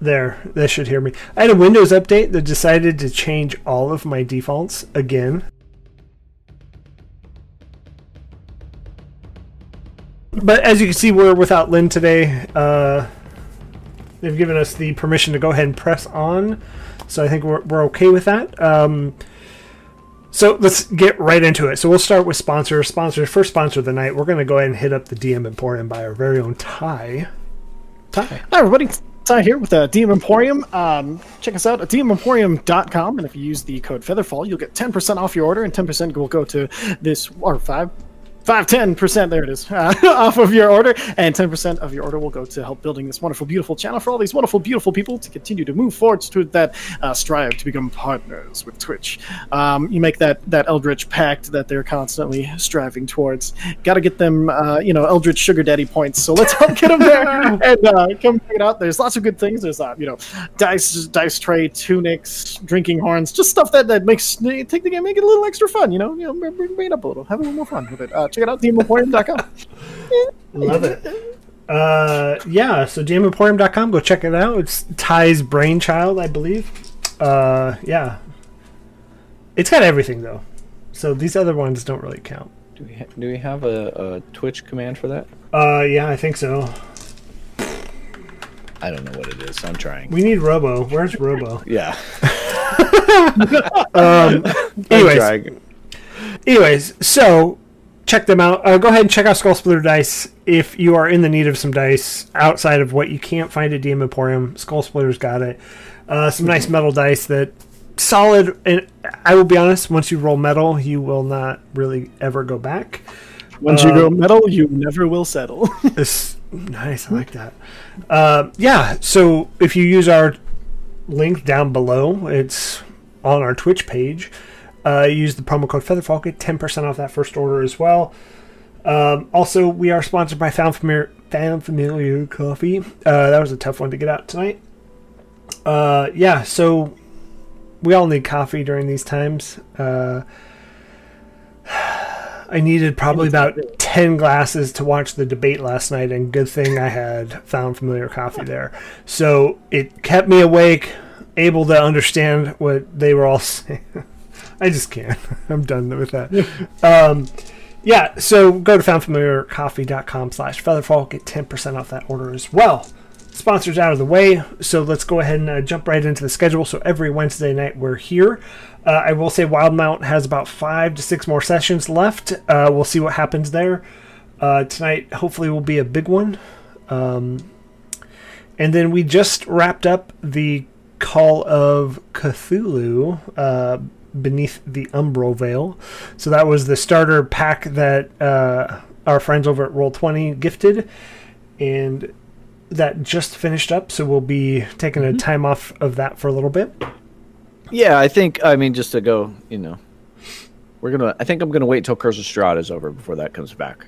There, they should hear me. I had a Windows update that decided to change all of my defaults again. But as you can see, we're without Lynn today. They've given us the permission to go ahead and press on, so I think we're okay with that. So let's get right into it. So we'll start with sponsors. First sponsor of the night, we're going to go ahead and hit up the DM Emporium by our very own Ty. Ty. Hi, everybody. Ty here with DM Emporium. Check us out at dmemporium.com, and if you use the code FeatherFall, you'll get 10% off your order, and 10% will go to this, or 10%, there it is, off of your order, and 10% of your order will go to help building this wonderful, beautiful channel for all these wonderful, beautiful people to continue to move forward to that strive to become partners with Twitch. You make that Eldritch pact that they're constantly striving towards. Got to get them, Eldritch Sugar Daddy points, so let's help get them there, and come check it out. There's lots of good things. There's, dice tray, tunics, drinking horns, just stuff that makes, take the game, make it a little extra fun, bring it up a little, have a little more fun with it. Check it out, DMEmporium.com. Love it. So DMEmporium.com, go check it out. It's Ty's brainchild, I believe. It's got everything, though. So these other ones don't really count. Do we have a Twitch command for that? I think so. I don't know what it is. I'm trying. We need Robo. Where's Robo? Yeah. Anyways, so... check them out. Go ahead and check out Skull Splitter Dice if you are in the need of some dice outside of what you can't find at DM Emporium. Skull Splitter's got it. Some nice metal dice that solid, and I will be honest, once you roll metal, you will not really ever go back. Once you roll metal, you never will settle. Nice, I like that. So if you use our link down below, it's on our Twitch page. Use the promo code FeatherFalk, get 10% off that first order as well. Also, we are sponsored by Found Familiar Coffee. That was a tough one to get out tonight. So we all need coffee during these times. I needed probably about 10 glasses to watch the debate last night, and good thing I had Found Familiar Coffee there. So it kept me awake, able to understand what they were all saying. I just can't. I'm done with that. So go to foundfamiliarcoffee.com/featherfall. Get 10% off that order as well. Sponsors out of the way. So let's go ahead and jump right into the schedule. So every Wednesday night we're here. I will say Wildmount has about 5 to 6 more sessions left. We'll see what happens there. Tonight hopefully will be a big one. And then we just wrapped up the Call of Cthulhu beneath the umbro veil. So that was the starter pack that our friends over at roll 20 gifted, and that just finished up, so we'll be taking a time off of that for a little bit. I'm gonna wait till Curse of Strahd is over before that comes back.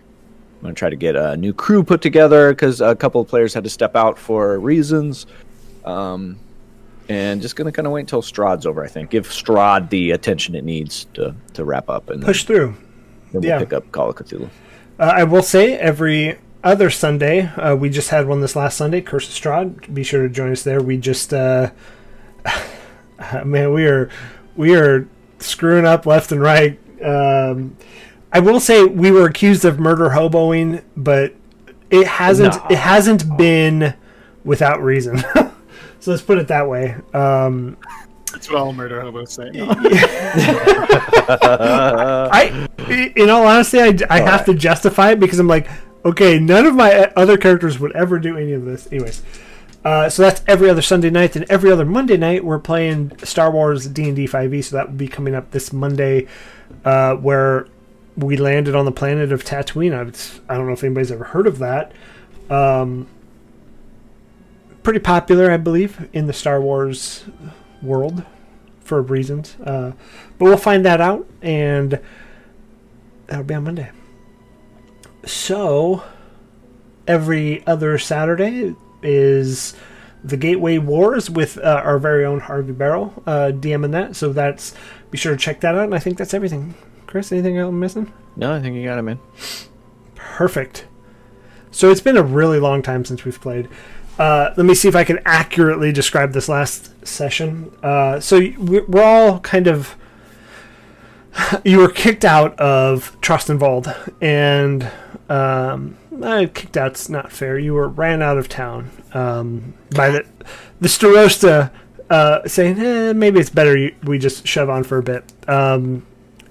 I'm gonna try to get a new crew put together because a couple of players had to step out for reasons. And just going to kind of wait until Strahd's over, I think. Give Strahd the attention it needs to wrap up and push through. Then we'll pick up Call of Cthulhu. I will say every other Sunday, we just had one this last Sunday, Curse of Strahd. Be sure to join us there. We just, we are screwing up left and right. I will say we were accused of murder hoboing, but it hasn't been without reason. So let's put it that way. That's what all murder hobos say. No? In all honesty, I have to justify it because I'm like, okay, none of my other characters would ever do any of this. Anyways, so that's every other Sunday night. And every other Monday night, we're playing Star Wars D&D 5e. So that will be coming up this Monday, where we landed on the planet of Tatooine. I don't know if anybody's ever heard of that. Pretty popular, I believe, in the Star Wars world for reasons. But we'll find that out, and that'll be on Monday. So, every other Saturday is the Gateway Wars with our very own Harvey Barrel DMing that. So that's, be sure to check that out, and I think that's everything. Chris, anything else I'm missing? No, I think you got it, man. Perfect. So it's been a really long time since we've played. Let me see if I can accurately describe this last session. So we're all kind of... You were kicked out of Trostenwald, and kicked out's not fair. You were ran out of town by the Starosta, saying, maybe it's better we just shove on for a bit.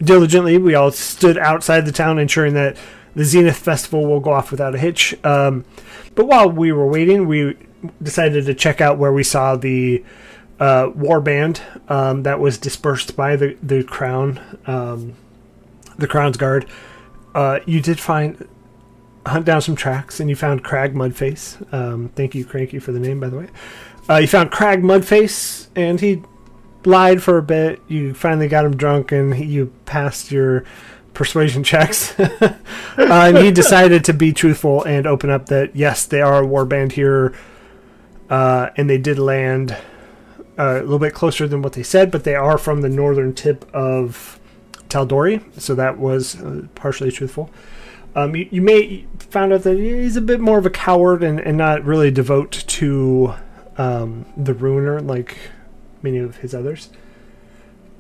Diligently, we all stood outside the town, ensuring that the Zenith Festival will go off without a hitch. But while we were waiting, we decided to check out where we saw the war band that was dispersed by the crown, the crown's guard. You did hunt down some tracks, and you found Crag Mudface. Thank you, Cranky, for the name, by the way. You found Crag Mudface, and he lied for a bit. You finally got him drunk, and you passed your persuasion checks. And he decided to be truthful and open up that, yes, they are a war band here, and they did land a little bit closer than what they said, but they are from the northern tip of Tal'Dorei, so that was partially truthful. You may found out that he's a bit more of a coward and not really devout to the Ruiner like many of his others.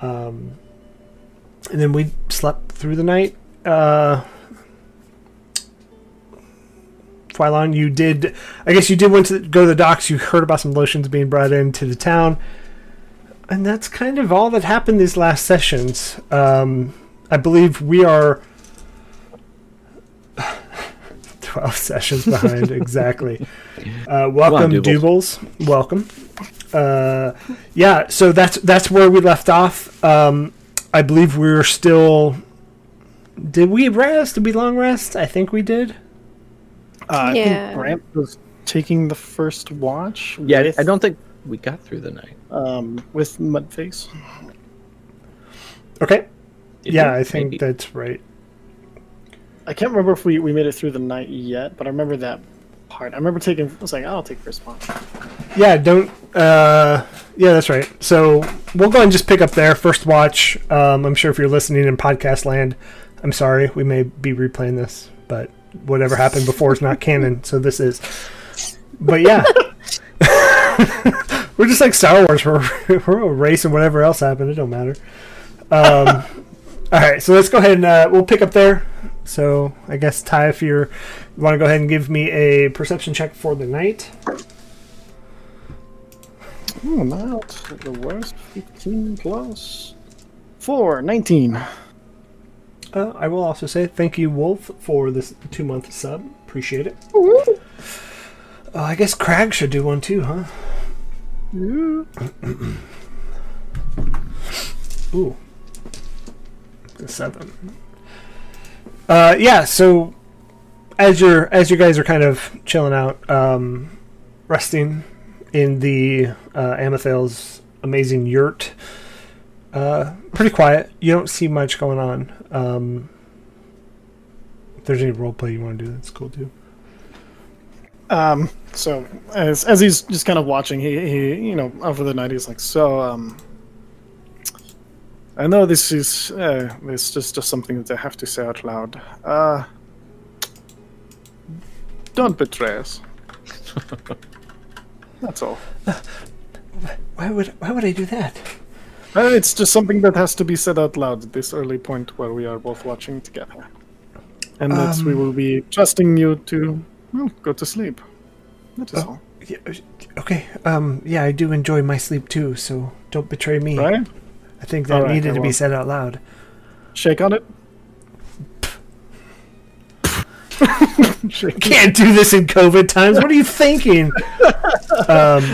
And then we slept through the night. Fwylon, you did want to go to the docks. You heard about some lotions being brought into the town, and that's kind of all that happened these last sessions. I believe we are 12 sessions behind exactly. Welcome, Doobles. Welcome. Yeah, so that's where we left off. I believe we're still. Did we rest? Did we long rest? I think we did. Yeah. I think Brant was taking the first watch. Yeah, I don't think we got through the night. With Mudface. Okay. I think that's right. I can't remember if we made it through the night yet, but I remember that part. I remember taking. I was like, I'll take first watch. Yeah, don't. Yeah, that's right. So we'll go and just pick up there. First watch. I'm sure if you're listening in podcast land, I'm sorry. We may be replaying this, but whatever happened before is not canon, so this is. But yeah. We're just like Star Wars. We're a race, and whatever else happened, it don't matter. All right, so let's go ahead and we'll pick up there. So I guess, Ty, if you want to go ahead and give me a perception check for the night. Oh, not the worst. 15 plus 4, 19. I will also say thank you, Wolf, for this 2-month sub. Appreciate it. I guess Crag should do one too, huh? Yeah. Ooh. 7. Yeah. So as you guys are kind of chilling out, resting in the Amethyst amazing yurt, pretty quiet. You don't see much going on. If there's any roleplay you want to do, that's cool too. So as he's just kind of watching, he over the night he's like, so I know this is it's just something that I have to say out loud. Don't betray us. That's all. Why would I do that? Well, it's just something that has to be said out loud at this early point where we are both watching together. And that's we will be trusting you to go to sleep. That is all. Yeah, okay. Yeah, I do enjoy my sleep too, so don't betray me. Right? I think that needed to be said out loud. Shake on it. Can't do this in COVID times. What are you thinking?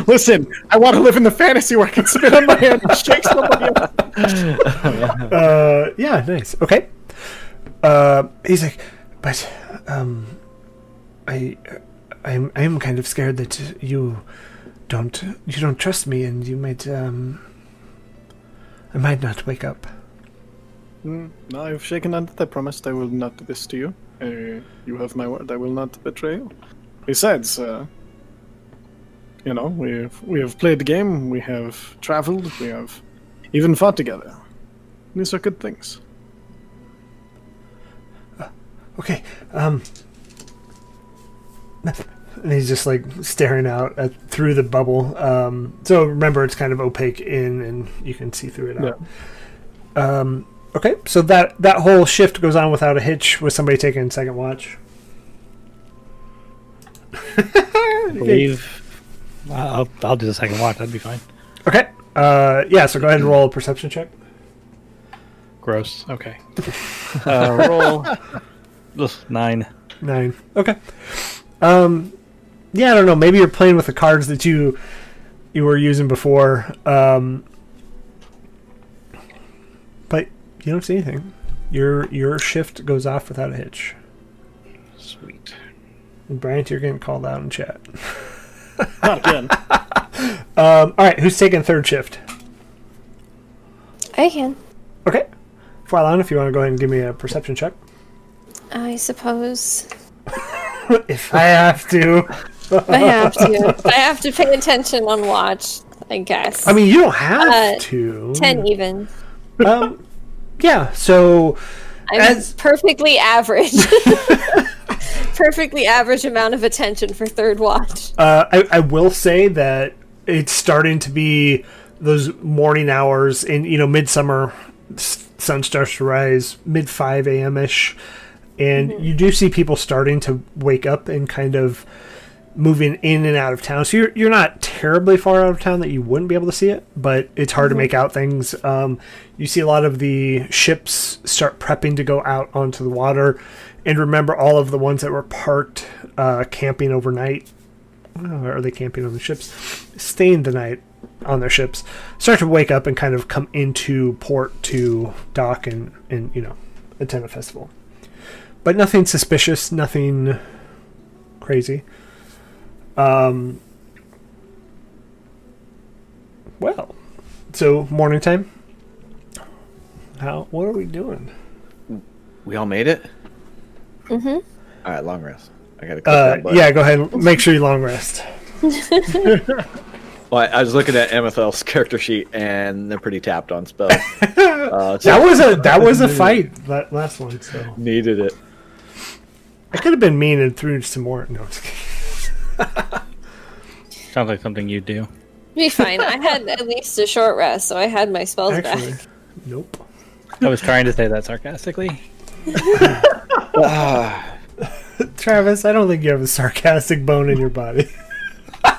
Listen, I want to live in the fantasy where I can spit on my hand and shake somebody up. Yeah, nice. Okay. He's like, but I'm kind of scared that you don't trust me, and you might I might not wake up. No, I've shaken on that. I promised I will not do this to you. You have my word. I will not betray you. Besides, we have played the game. We have traveled. We have even fought together. These are good things. Okay. and he's just like staring out at, through the bubble. So remember, it's kind of opaque in, and you can see through it out. Yeah. Okay, so that whole shift goes on without a hitch, with somebody taking second watch. I believe I'll do the second watch. That'd be fine. Okay. Yeah. So go ahead and roll a perception check. Gross. Okay. Roll. 9. Okay. Yeah, I don't know. Maybe you're playing with the cards that you were using before. But you don't see anything. Your shift goes off without a hitch. Sweet. And Brant, you're getting called out in chat. Not again. All right. Who's taking third shift? I can. Okay. Fwylon, if you want to go ahead and give me a perception check. I suppose. If I have to. I have to pay attention on watch, I guess. I mean, you don't have to. 10 even. Yeah, so... I'm perfectly average. Perfectly average amount of attention for third watch. I will say that it's starting to be those morning hours in, you know, midsummer, sun starts to rise, mid 5 a.m.-ish. And you do see people starting to wake up and kind of moving in and out of town. So you're not terribly far out of town that you wouldn't be able to see it, but it's hard to make out things. You see a lot of the ships start prepping to go out onto the water. And remember all of the ones that were parked camping overnight. Or are they camping on the ships? Staying the night on their ships. Start to wake up and kind of come into port to dock and you know, attend a festival. But nothing suspicious, nothing crazy. Well, so morning time. What are we doing? We all made it? Mm-hmm. All right, long rest. I gotta click that button. Yeah, go ahead and make sure you long rest. Well, I was looking at Amethyst's character sheet, and they're pretty tapped on spells. That was a fight that last one. So needed it. I could have been mean and threw some more. No, sounds like something you'd do. Be fine. I had at least a short rest, so I had my spells back. Nope. I was trying to say that sarcastically. Travis, I don't think you have a sarcastic bone in your body.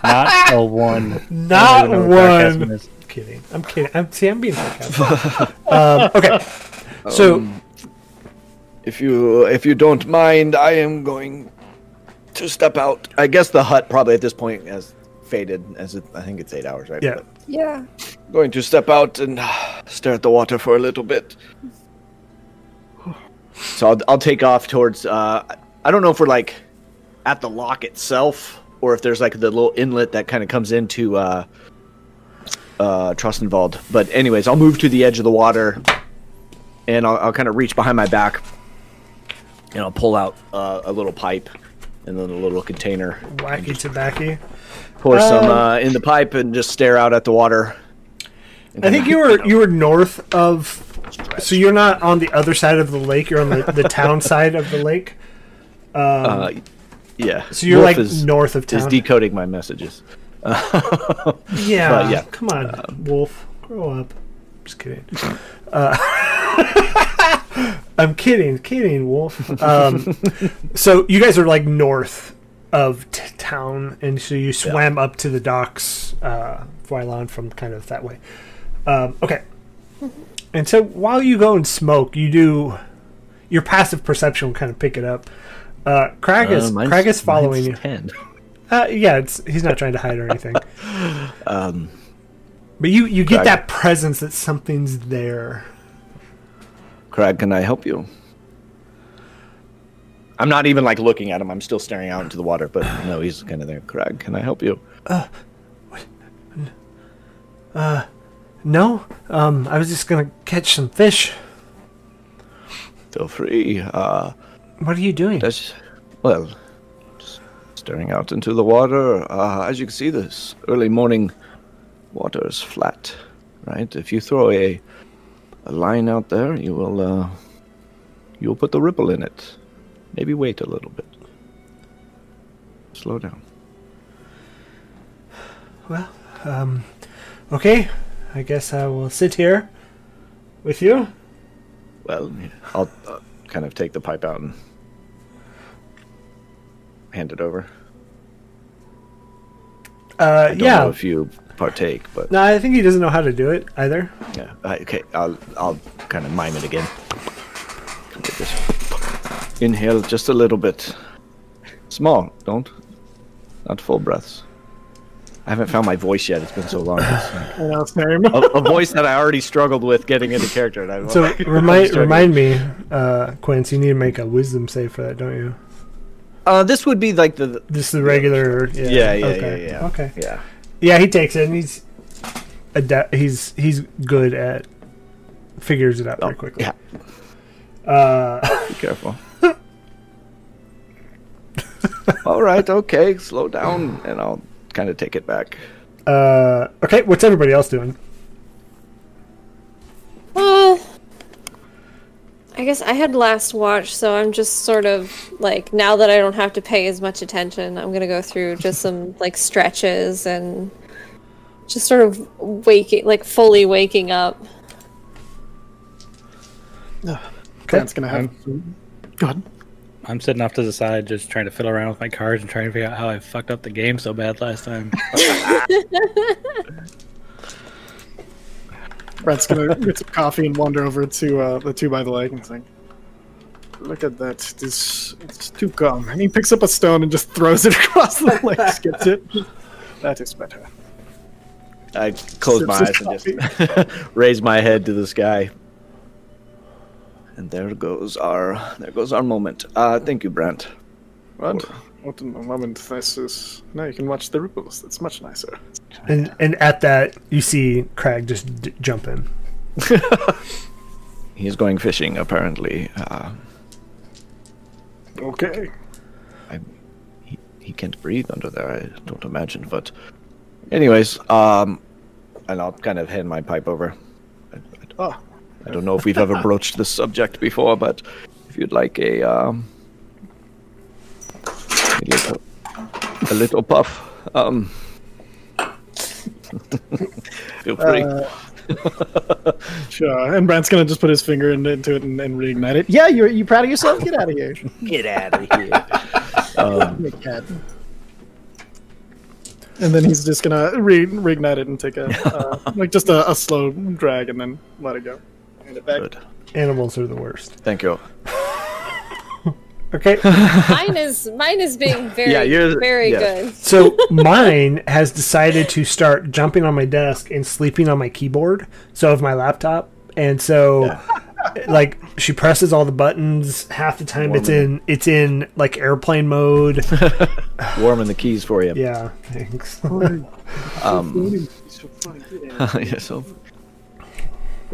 Not a one. Not one. I'm kidding. I'm being sarcastic. Okay. So, if you don't mind, I am going to step out. I guess the hut probably at this point has faded. I think it's 8 hours, right? Yeah. But yeah. I'm going to step out and stare at the water for a little bit. So I'll take off towards. I don't know if we're like at the lock itself. Or if there's like the little inlet that kind of comes into Trostenwald. But anyways, I'll move to the edge of the water, and I'll kind of reach behind my back, and I'll pull out a little pipe, and then a little container. Wacky tobacco. Pour some in the pipe and just stare out at the water. I think you were north of, so you're not on the other side of the lake. You're on the town side of the lake. Yeah. So you're Wolf like is, north of town. He's decoding my messages. Yeah. Come on, Wolf. Grow up. Just kidding. I'm kidding, Wolf. So you guys are like north of town, and so you swam up to the docks, Fwylon, from kind of that way. Okay. And so while you go and smoke, your passive perception will kind of pick it up. Crag is following you. 10. Yeah, he's not trying to hide or anything. But you get Crag, that presence that something's there. Crag, can I help you? I'm not even like looking at him. I'm still staring out into the water. But no, he's kind of there. Crag, can I help you? No. I was just gonna catch some fish. Feel free. What are you doing? Just staring out into the water. As you can see, this early morning water is flat, right? If you throw a line out there, you'll put the ripple in it. Maybe wait a little bit. Slow down. Well, okay. I guess I will sit here with you. Well, I'll kind of take the pipe out and hand it over. I don't know if you partake, but no, I think he doesn't know how to do it either. Yeah. Okay, I'll kind of mime it again. Just inhale just a little bit. Small, not full breaths. I haven't found my voice yet. It's been so long. A voice that I already struggled with getting into character. And I, so remind me, Quince, you need to make a wisdom save for that, don't you? This would be like the... This is the regular... Yeah. Yeah, he takes it, and he's good at... Figures it out pretty quickly. Yeah. Be careful. All right, okay, slow down, and I'll kind of take it back. Okay, what's everybody else doing? Well... I guess I had last watch, so I'm just sort of, like, now that I don't have to pay as much attention, I'm going to go through just some, like, stretches and just sort of fully waking up. Clint's going to have food. Go ahead. I'm sitting off to the side just trying to fiddle around with my cards and trying to figure out how I fucked up the game so bad last time. Brent's going to get some coffee and wander over to the 2 by the lake and think, look at that. It's too calm. And he picks up a stone and just throws it across the lake, skips it. That is better. I close my eyes and just raise my head to the sky. And there goes our moment. Thank you, Brant. What a moment this is. Now you can watch the ripples. That's much nicer. And at that, you see Crag just jump in. He's going fishing, apparently. Okay. He can't breathe under there, I don't imagine. But anyways, and I'll kind of hand my pipe over. I don't know if we've ever broached this subject before, but if you'd like a little puff. Feel free. Sure. And Brant's gonna just put his finger into it and reignite it. Yeah, you proud of yourself? Get out of here! Get out of here! And then he's just gonna reignite it and take a slow drag and then let it go. Hand it back. Good. Animals are the worst. Thank you. Okay. Mine is being very, very good. So mine has decided to start jumping on my desk and sleeping on my keyboard, so of my laptop. And so, like, she presses all the buttons. Half the time it's in like airplane mode. Warming the keys for you. Yeah, thanks.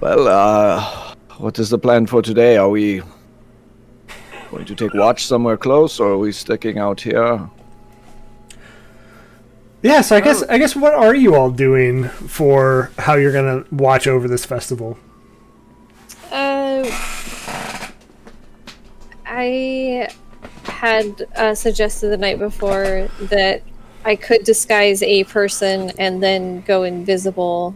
Well, what is the plan for today? Are we going to take watch somewhere close, or are we sticking out here? Yeah, so I guess what are you all doing for how you're gonna watch over this festival? I had suggested the night before that I could disguise a person and then go invisible,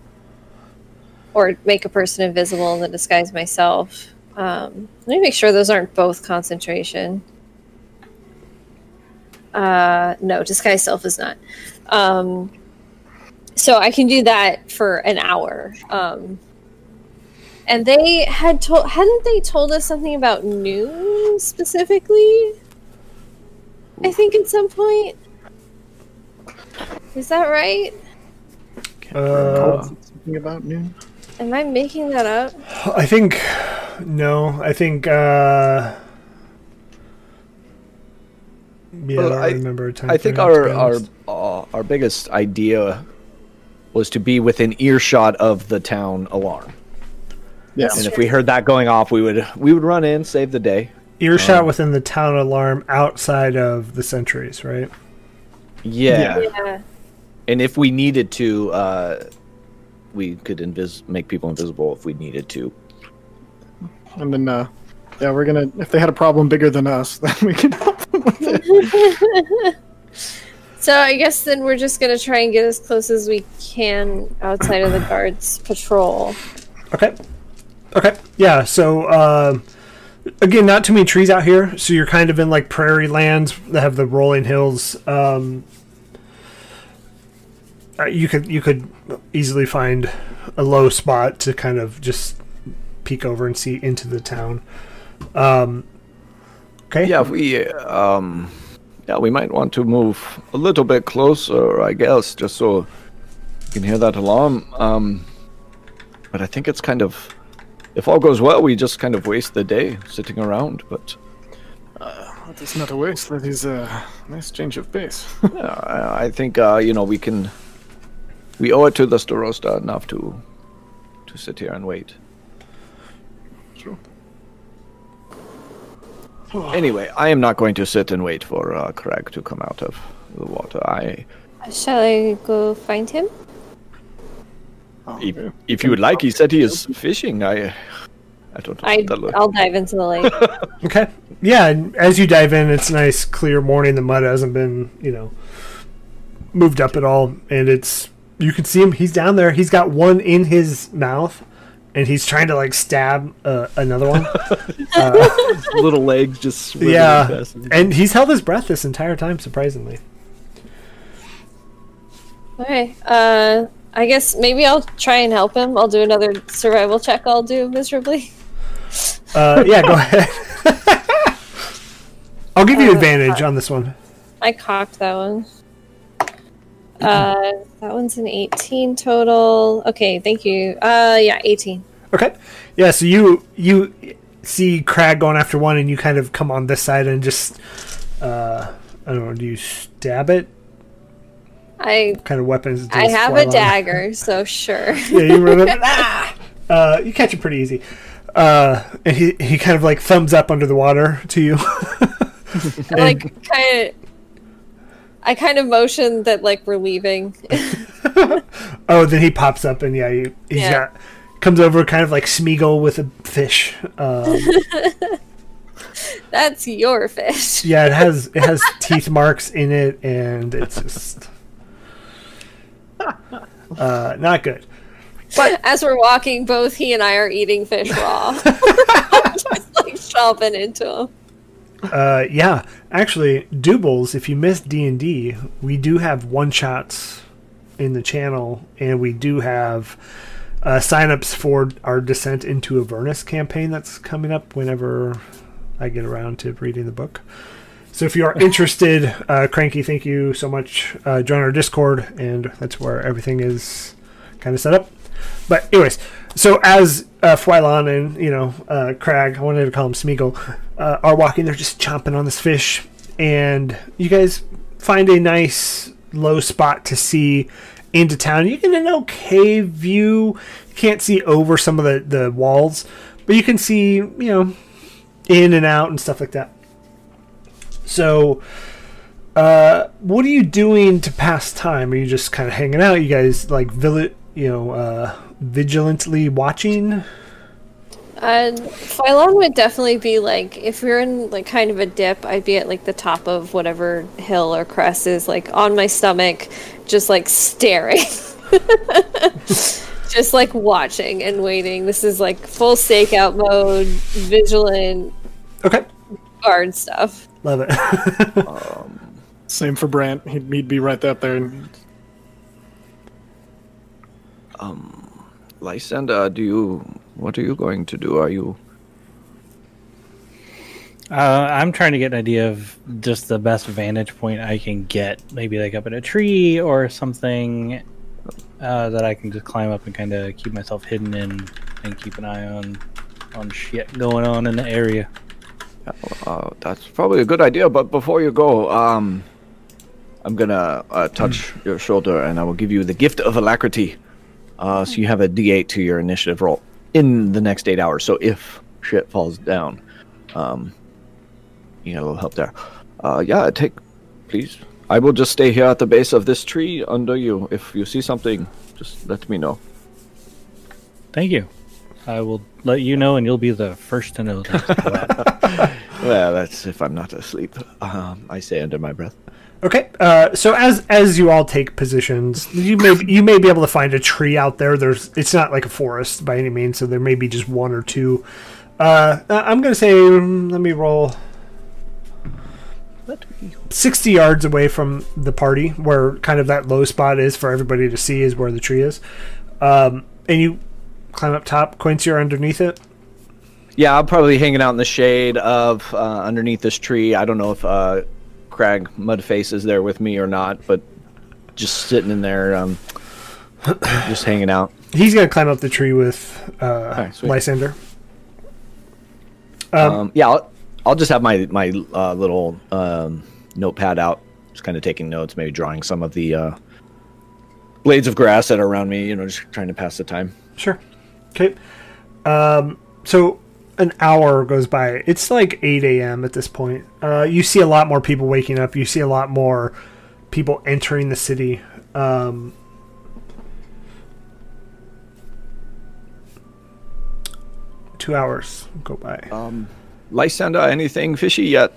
or make a person invisible and then disguise myself. Let me make sure those aren't both concentration. No, disguise self is not. So I can do that for an hour. And they had hadn't they told us something about noon specifically? I think at some point. Is that right? Something about noon? Am I making that up? I remember a time. I think our biggest idea was to be within earshot of the town alarm. Yeah. And if we heard that going off, we would run in, save the day. Earshot within the town alarm, outside of the sentries, right? Yeah. Yeah. And if we needed to, we could make people invisible if we needed to. And then, we're gonna. If they had a problem bigger than us, then we can help them with it. So I guess then we're just going to try and get as close as we can outside of the guards' patrol. Okay. Okay. Yeah, so... again, not too many trees out here, so you're kind of in like prairie lands that have the rolling hills. You could easily find a low spot to kind of just peek over and see into the town. Okay. Yeah, we might want to move a little bit closer, I guess, just so you can hear that alarm. But I think it's kind of. If all goes well, we just kind of waste the day sitting around, but... that is not a waste. That is a nice change of pace. I think, we can... We owe it to the Starosta enough to sit here and wait. True. Anyway, I am not going to sit and wait for Crag to come out of the water. Shall I go find him? If you would like, he said he is fishing. I don't know. I'll dive into the lake. Okay. Yeah, and as you dive in, it's nice, clear morning. The mud hasn't been, moved up at all, and you can see him. He's down there. He's got one in his mouth, and he's trying to like stab another one. His little legs just swimming. Yeah, and he's held his breath this entire time, surprisingly. Okay. I guess maybe I'll try and help him. I'll do another survival check. I'll do miserably. Yeah, go ahead. I'll give you advantage on this one. I cocked that one. That one's an 18 total. Okay, thank you. 18. Okay. Yeah, so you see Crag going after one, and you kind of come on this side and just... I don't know, do you stab it? What kind of weapons? I have a dagger, so sure. Yeah, you run up. You catch it pretty easy. And he kind of like thumbs up under the water to you. I kind of motion that like we're leaving. Oh, then he pops up and comes over, kind of like Smeagol with a fish. That's your fish. Yeah, it has teeth marks in it, and it's just. Not good. But as we're walking, both he and I are eating fish raw. Just like chopping into them. Yeah, actually, Doubles, if you missed D&D, we do have one-shots in the channel, and we do have sign-ups for our Descent into Avernus campaign that's coming up whenever I get around to reading the book. So if you are interested, Cranky, thank you so much. Join our Discord, and that's where everything is kind of set up. But anyways, so as Fwylon and, Crag, I wanted to call him Smeagol, are walking, they're just chomping on this fish, and you guys find a nice low spot to see into town. You get an okay view. You can't see over some of the walls, but you can see, in and out and stuff like that. So, what are you doing to pass time? Are you just kind of hanging out? You guys like vigilantly watching? Fwylon would definitely be like, if we're in like kind of a dip, I'd be at like the top of whatever hill or crest is, like on my stomach, just like staring, just like watching and waiting. This is like full stakeout mode, vigilant. Okay. Guard stuff. Love it. Same for Brant. He'd be right up there. Lysander, what are you going to do? Are you? I'm trying to get an idea of just the best vantage point I can get. Maybe like up in a tree or something that I can just climb up and kind of keep myself hidden in and keep an eye on shit going on in the area. That's probably a good idea, but before you go, I'm going to touch your shoulder, and I will give you the gift of alacrity. So you have a D8 to your initiative roll in the next 8 hours. So if shit falls down, you get a little help there. Please. I will just stay here at the base of this tree under you. If you see something, just let me know. Thank you. I will let you know, and you'll be the first to know. Well, that's if I'm not asleep, I say under my breath. Okay, so as you all take positions, you may be able to find a tree out there. It's not like a forest by any means, so there may be just one or two. I'm going to say, let me roll 60 yards away from the party, where kind of that low spot is for everybody to see, is where the tree is. And you climb up top. Quince, you're underneath it? Yeah, I'm probably hanging out in the shade of underneath this tree. I don't know if... Crag Mudface is there with me or not, but just sitting in there, just hanging out. He's gonna climb up the tree with Lysander. Yeah, I'll just have my little notepad out, just kind of taking notes, maybe drawing some of the blades of grass that are around me, just trying to pass the time. Sure. Okay. So an hour goes by. It's like 8 a.m. at this point. You see a lot more people waking up. You see a lot more people entering the city. Two hours go by. Lysander, anything fishy yet?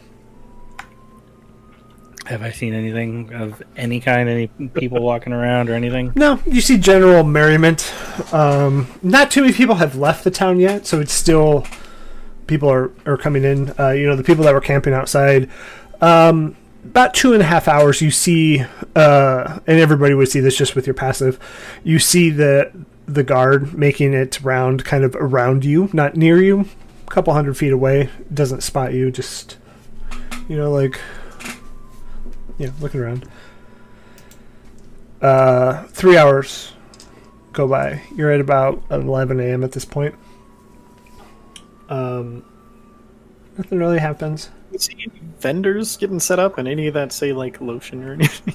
Have I seen anything of any kind? Any people walking around or anything? No, you see general merriment. Not too many people have left the town yet, so it's still... people are coming in. The people that were camping outside. About 2.5 hours, you see, and everybody would see this just with your passive, you see the guard making it round, kind of around you, not near you, a couple hundred feet away. Doesn't spot you, just, looking around. 3 hours go by. You're at about 11 a.m. at this point. Nothing really happens. You see any vendors getting set up, and any of that say like lotion or anything?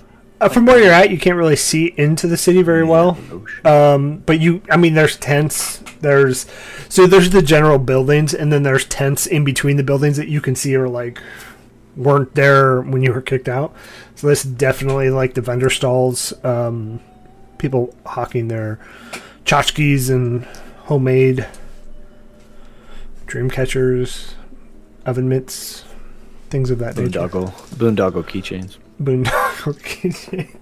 From where you're at, you can't really see into the city very well. But there's tents. There's the general buildings, and then there's tents in between the buildings that you can see are like weren't there when you were kicked out. So this is definitely like the vendor stalls. People hawking their tchotchkes and homemade dream catchers, oven mitts, things of that nature. Boondoggle keychains. Boondoggle keychains.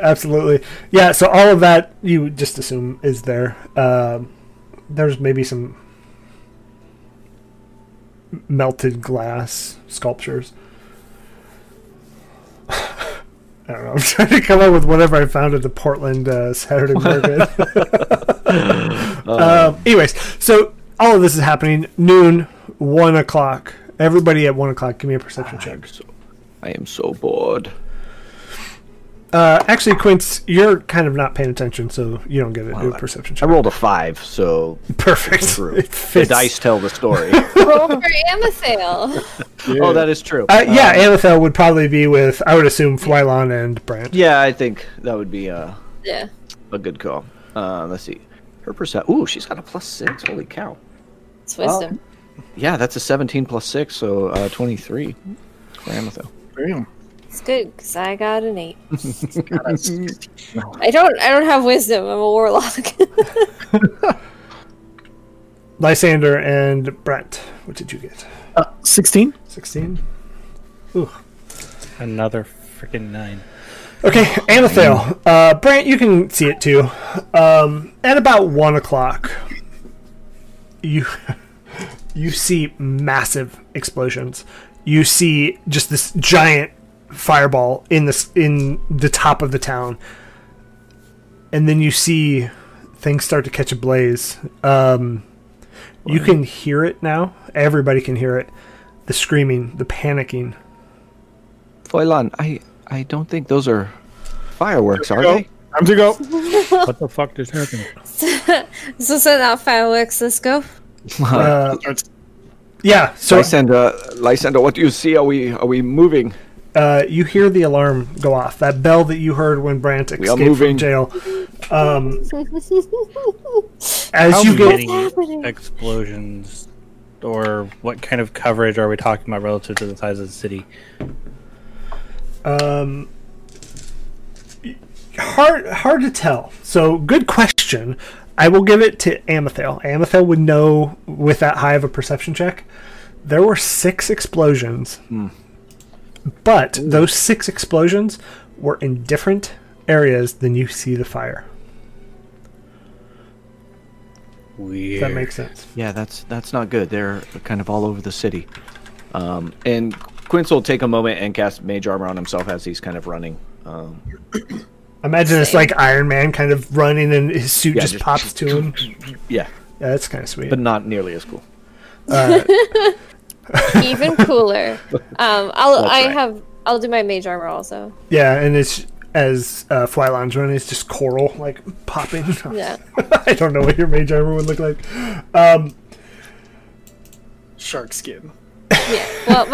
Absolutely. Yeah, so all of that you just assume is there. There's maybe some melted glass sculptures. I don't know. I'm trying to come up with whatever I found at the Portland Saturday market. Anyways, so all of this is happening. Noon, 1 o'clock. Everybody at 1 o'clock, give me a perception check. I am so bored. Actually, Quince, you're kind of not paying attention, so you don't get a perception check. I rolled a 5, so perfect. The dice tell the story. Roll for Amethyst. Yeah. Oh, that is true. Yeah, Amethyst would probably be with, I would assume, Fwylon and Brant. Yeah, I think that would be a good call. Let's see. Her percent. Ooh, she's got a +6. Holy cow! It's wisdom. Yeah, that's a 17 +6, so 23 for Amethyst. Damn. It's good because I got an 8. I don't have wisdom. I'm a warlock. Lysander and Brant, what did you get? 16. 16. Ooh, another freaking 9. Okay, Amethyst. Brant, you can see it too. At about 1 o'clock, you see massive explosions. You see just this giant fireball in the top of the town, and then you see things start to catch ablaze. You can hear it now. Everybody can hear it. The screaming, the panicking. Fwylon, I don't think those are fireworks, are they? Time to go. What the fuck is happening? This is not fireworks. Let's go. Yeah. So Lysander, what do you see? Are we moving? You hear the alarm go off. That bell that you heard when Brant escaped from jail. Explosions, or what kind of coverage are we talking about relative to the size of the city? Hard to tell. So good question. I will give it to Amethyst. Amethyst would know with that high of a perception check. There were 6 explosions. But those 6 explosions were in different areas than you see the fire. Weird. That makes sense. Yeah, that's not good. They're kind of all over the city. And Quince will take a moment and cast Mage Armor on himself as he's kind of running. Imagine it's like Iron Man kind of running and his suit just pops to him. Yeah, that's kind of sweet. But not nearly as cool. Even cooler. I'll do my Mage Armor also. Yeah, and it's as Fwylon's running, it's just coral like popping. Yeah. I don't know what your Mage Armor would look like. Shark skin. Yeah. Well,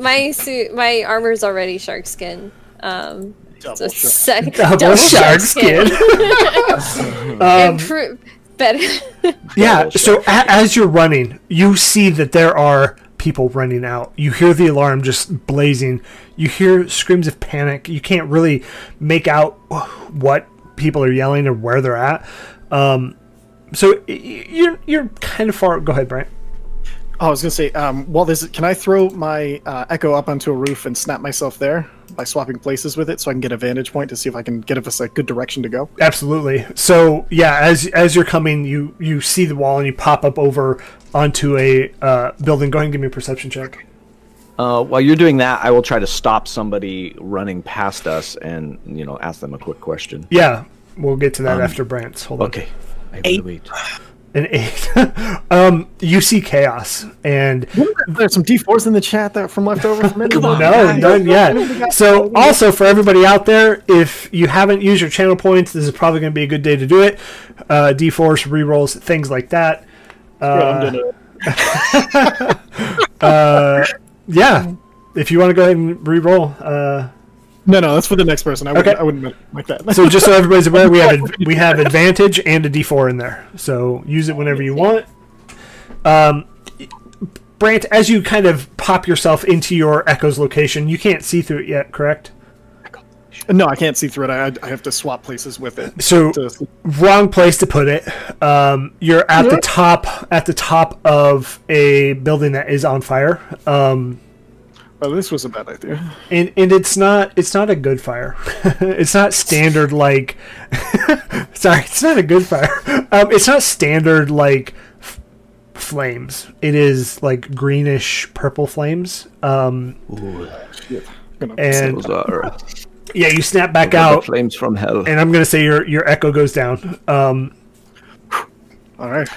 my suit, my armor's already shark skin. Double shark skin. Better. Yeah. So as you're running, you see that there are people running out. You hear the alarm just blazing. You hear screams of panic. You can't really make out what people are yelling or where they're at. So you're kind of far. Go ahead, Brant. Oh, I was going to say, while this, can I throw my Echo up onto a roof and snap myself there by swapping places with it so I can get a vantage point to see if I can get us a good direction to go? Absolutely. So, yeah, as you're coming, you see the wall and you pop up over onto a building. Go ahead and give me a perception check. While you're doing that, I will try to stop somebody running past us and, ask them a quick question. Yeah, we'll get to that after Brant's. Hold on. Okay. I have to wait. An 8. You see chaos, and there's some D4s in the chat that from leftover. None yet. So also for everybody out there, if you haven't used your channel points, this is probably going to be a good day to do it. D4s, rerolls, things like that. Yeah. If you want to go ahead and reroll. No, that's for the next person. I wouldn't like that. So just so everybody's aware, we have advantage and a D4 in there. So use it whenever you want. Brant, as you kind of pop yourself into your Echo's location, you can't see through it yet, correct? No, I can't see through it. I have to swap places with it. So wrong place to put it. You're at the top of a building that is on fire. Oh, this was a bad idea. And it's not a good fire. It's not standard like. Sorry, it's not a good fire. It's not standard like flames. It is like greenish purple flames. Ooh, shit. And yeah, you snap back out. Flames from hell. And I'm gonna say your Echo goes down. All right.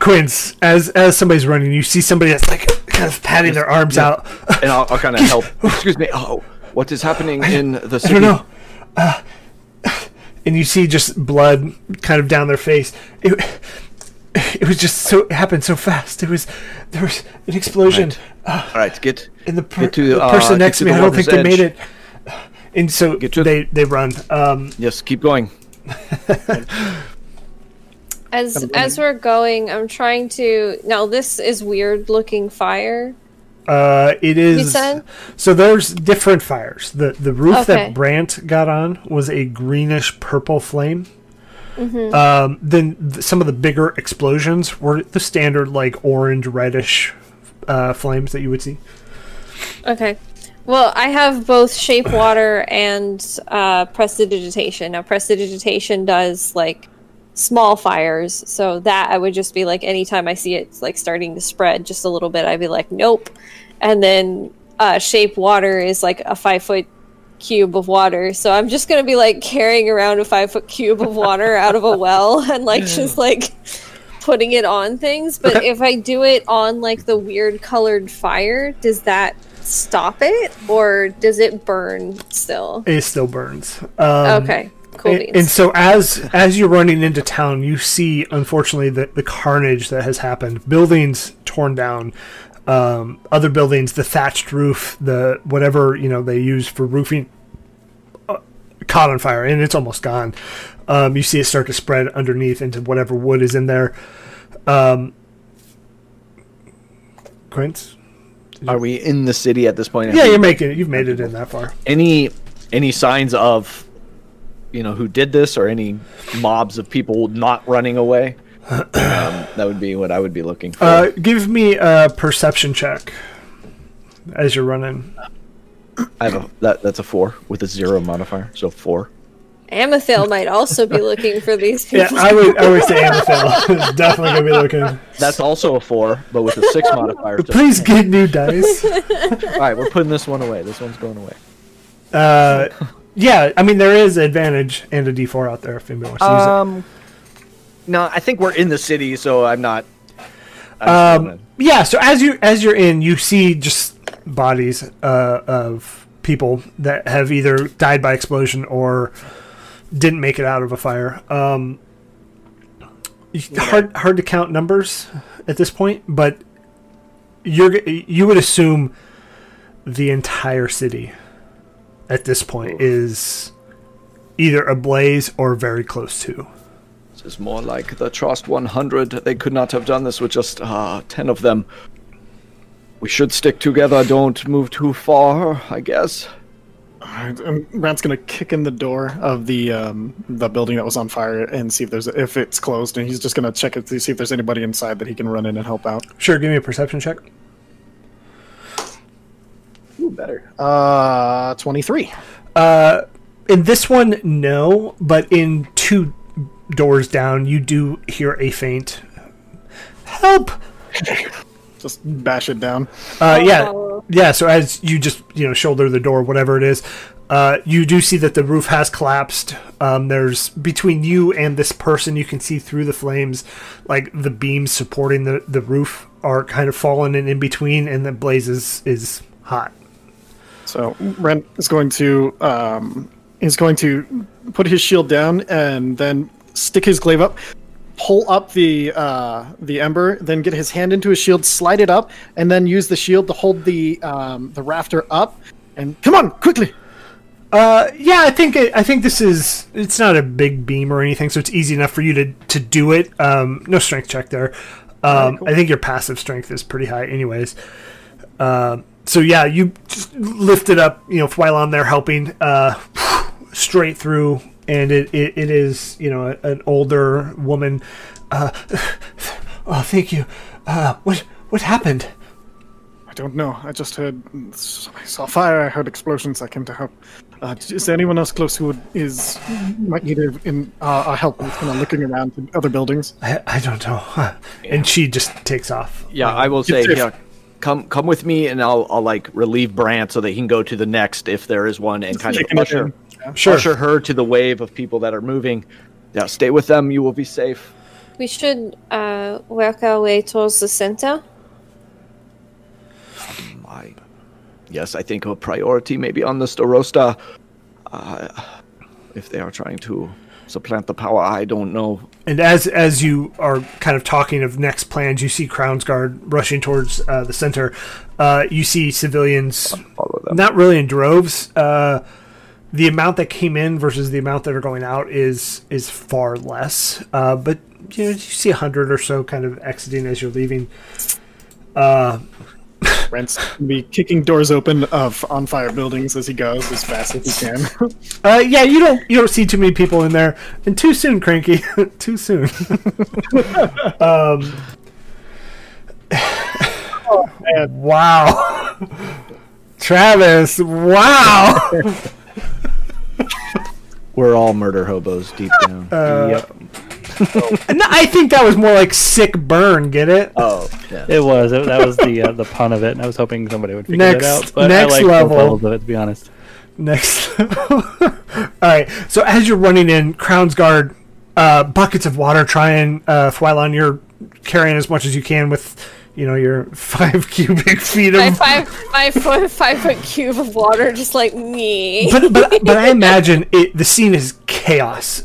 Quince, as somebody's running, you see somebody that's like kind of patting their arms out, and I'll kind of help. Excuse me. Oh, what is happening in the city? I don't know. And you see just blood kind of down their face. It was just so it happened so fast. There was an explosion. All right, get to the person next to me. I don't think they made it. And so they run. Yes, keep going. As we're going, I'm trying to... Now, this is weird-looking fire. It is... You said? So there's different fires. The roof that Brant got on was a greenish-purple flame. Mm-hmm. Then some of the bigger explosions were the standard, like, orange-reddish flames that you would see. Okay. Well, I have both Shape Water and Prestidigitation. Now, Prestidigitation does, like... small fires, so that I would just be like, anytime I see it's like starting to spread just a little bit, I'd be like, nope. And then Shape Water is like a 5-foot cube of water, so I'm just gonna be like carrying around a 5-foot cube of water out of a well and like just like putting it on things. But if I do it on like the weird colored fire, does that stop it, or does it burn still? It still burns. Okay. Cool beans. And so as you're running into town, you see, unfortunately, the carnage that has happened. Buildings torn down, other buildings, the thatched roof, the whatever they use for roofing, caught on fire, and it's almost gone. You see it start to spread underneath into whatever wood is in there. Quince? Are we in the city at this point? Yeah, you've made it in that far. Any signs of... who did this, or any mobs of people not running away? That would be what I would be looking for. Give me a perception check. as you're running. I have a that's a 4 with a 0 modifier, so 4. Amethyl might also be looking for these people. Yeah, I would say Amethyl is definitely gonna be looking. That's also a 4, but with a 6 modifier. Please get new dice. All right, we're putting this one away. This one's going away. Yeah, I mean there is advantage and a D4 out there if anybody wants to use it. No, I think we're in the city, so I'm not. Yeah, so as you're in, you see just bodies of people that have either died by explosion or didn't make it out of a fire. Hard to count numbers at this point, but you would assume the entire city at this point is either ablaze or very close to. This is more like the Trost 100. They could not have done this with just 10 of them. We should stick together. Don't move too far, I guess. All right, Brant's gonna kick in the door of the building that was on fire and see if it's closed, and he's just gonna check it to see if there's anybody inside that he can run in and help out. Sure, give me a perception check. Ooh, better. 23. In this one, no, but in 2 doors down, you do hear a faint "Help!" Just bash it down. Yeah. So as you just shoulder the door, whatever it is, you do see that the roof has collapsed. There's between you and this person, you can see through the flames, like the beams supporting the roof are kind of fallen and in between, and the blaze is hot. So Brent is going to put his shield down and then stick his glaive up. Pull up the ember, then get his hand into his shield, slide it up, and then use the shield to hold the rafter up. And come on, quickly! Yeah, I think this is, it's not a big beam or anything, so it's easy enough for you to do it. No strength check there. Right, cool. I think your passive strength is pretty high, anyways. So yeah, you just lift it up. Fwylon there helping, straight through. And it is, an older woman. Oh, thank you. What happened? I don't know. I just heard, I saw fire. I heard explosions. I came to help. Is there anyone else close who might need our help? With kind of looking around in other buildings. I don't know. Yeah. And she just takes off. Yeah, I will say, yeah, come with me, and I'll relieve Brant so that he can go to the next if there is one, and kind of usher. Sure. Usher her to the wave of people that are moving. Now stay with them. You will be safe. We should work our way towards the center. Yes, I think a priority maybe on the Starosta. If they are trying to supplant the power, I don't know. And as you are kind of talking of next plans, you see Crown's Guard rushing towards the center. You see civilians, not really in droves, the amount that came in versus the amount that are going out is far less. But you see 100 or so kind of exiting as you're leaving. Brent's going to be kicking doors open of on fire buildings as he goes as fast as he can. Yeah, you don't see too many people in there, and too soon, Cranky, too soon. Oh, man. Wow, Travis, wow. We're all murder hobos deep down. Yep. No, I think that was more like sick burn. Get it? Oh, yeah. It was. That was the pun of it, and I was hoping somebody would figure that out. But next I like both levels of it, to be honest. Next level. All right. So as you're running in, Crown's Guard, buckets of water. Trying, Fwylon, you're carrying as much as you can with, your 5 cubic feet of my five foot cube of water, just like me. But I imagine the scene is chaos.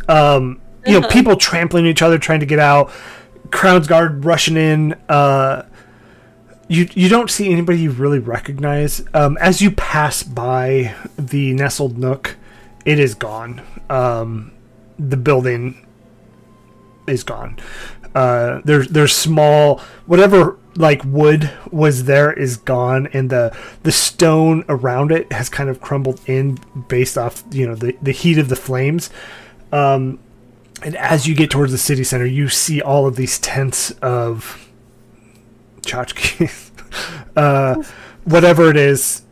People trampling each other, trying to get out. Crown's Guard rushing in. You don't see anybody you really recognize. As you pass by the nestled nook, it is gone. The building is gone. There's small whatever. Like wood was there is gone, and the stone around it has kind of crumbled in based off the heat of the flames. And as you get towards the city center, you see all of these tents of tchotchkes whatever it is,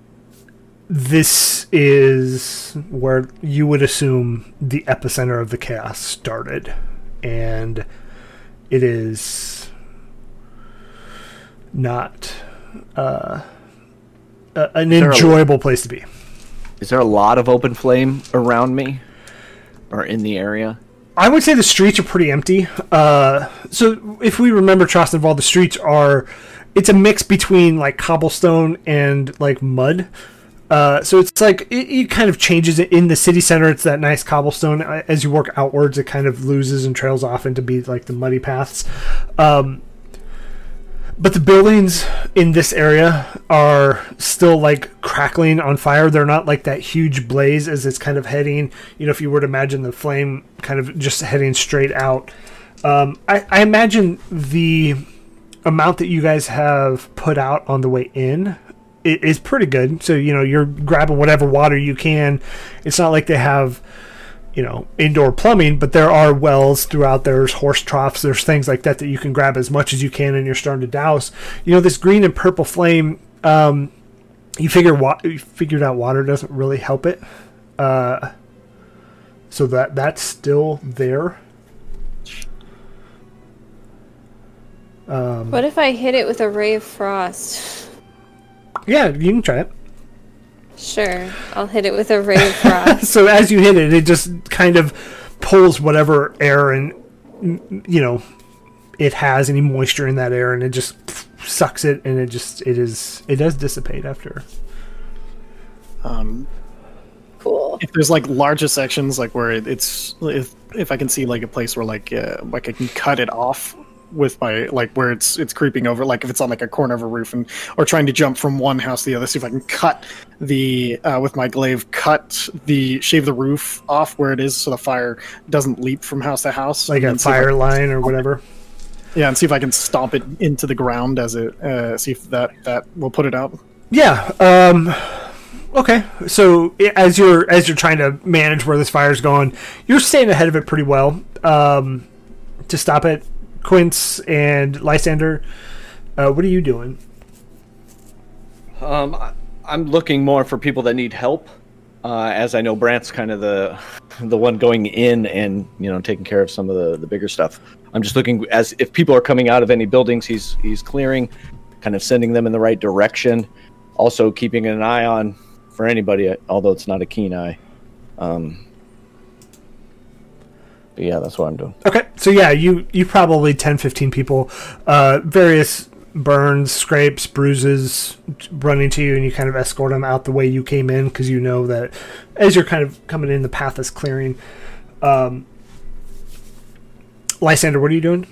this is where you would assume the epicenter of the chaos started. And it is not an enjoyable place to be. Is there a lot of open flame around me or in the area? I would say the streets are pretty empty. So if we remember Trostenwald, the streets are... It's a mix between, like, cobblestone and, like, mud. So it's, like, it kind of changes. In the city center, it's that nice cobblestone. As you work outwards, it kind of loses and trails off into, be like, the muddy paths. But the buildings in this area are still, like, crackling on fire. They're not, like, that huge blaze as it's kind of heading. You know, if you were to imagine the flame kind of just heading straight out. I imagine the... amount that you guys have put out on the way in is pretty good. So, you know, you're grabbing whatever water you can. It's not like they have, you know, indoor plumbing, but there are wells throughout. There's horse troughs. There's things like that that you can grab as much as you can, and you're starting to douse. You know, this green and purple flame, you figured out water doesn't really help it. So that's still there. What if I hit it with a ray of frost? Yeah, you can try it. Sure, I'll hit it with a ray of frost. So as you hit it, it just kind of pulls whatever air and, you know, it has any moisture in that air, and it just sucks it, and it does dissipate after. Cool. If there's like larger sections, like where it's if I can see like a place where like I can cut it off. With my, like, where it's creeping over, like if it's on like a corner of a roof, and or trying to jump from one house to the other, see if I can cut the with my glaive, shave the roof off where it is, so the fire doesn't leap from house to house, like a fire line or whatever. Yeah, and see if I can stomp it into the ground as it see if that will put it out. Yeah. Okay, so as you're trying to manage where this fire's going, you're staying ahead of it pretty well to stop it. Quince and Lysander, what are you doing? I'm looking more for people that need help, as I know Brant's kind of the one going in and, you know, taking care of some of the bigger stuff. I'm just looking as if people are coming out of any buildings he's clearing, kind of sending them in the right direction. Also keeping an eye on for anybody, although it's not a keen eye. But yeah, that's what I'm doing. Okay, so yeah, you probably 10, 15 people, various burns, scrapes, bruises, running to you, and you kind of escort them out the way you came in, because you know that as you're kind of coming in, the path is clearing. Lysander, what are you doing?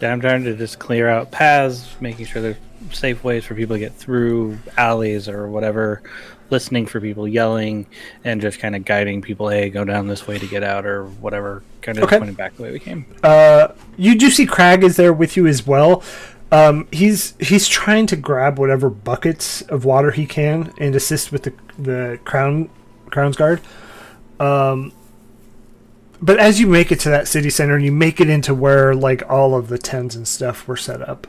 Yeah, I'm trying to just clear out paths, making sure there's safe ways for people to get through, alleys or whatever, listening for people yelling, and just kind of guiding people, hey, go down this way to get out, or whatever, kind of okay. Just pointing back the way we came. You do see Crag is there with you as well. He's trying to grab whatever buckets of water he can and assist with the Crown's Guard. But as you make it to that city center, and you make it into where like all of the tents and stuff were set up,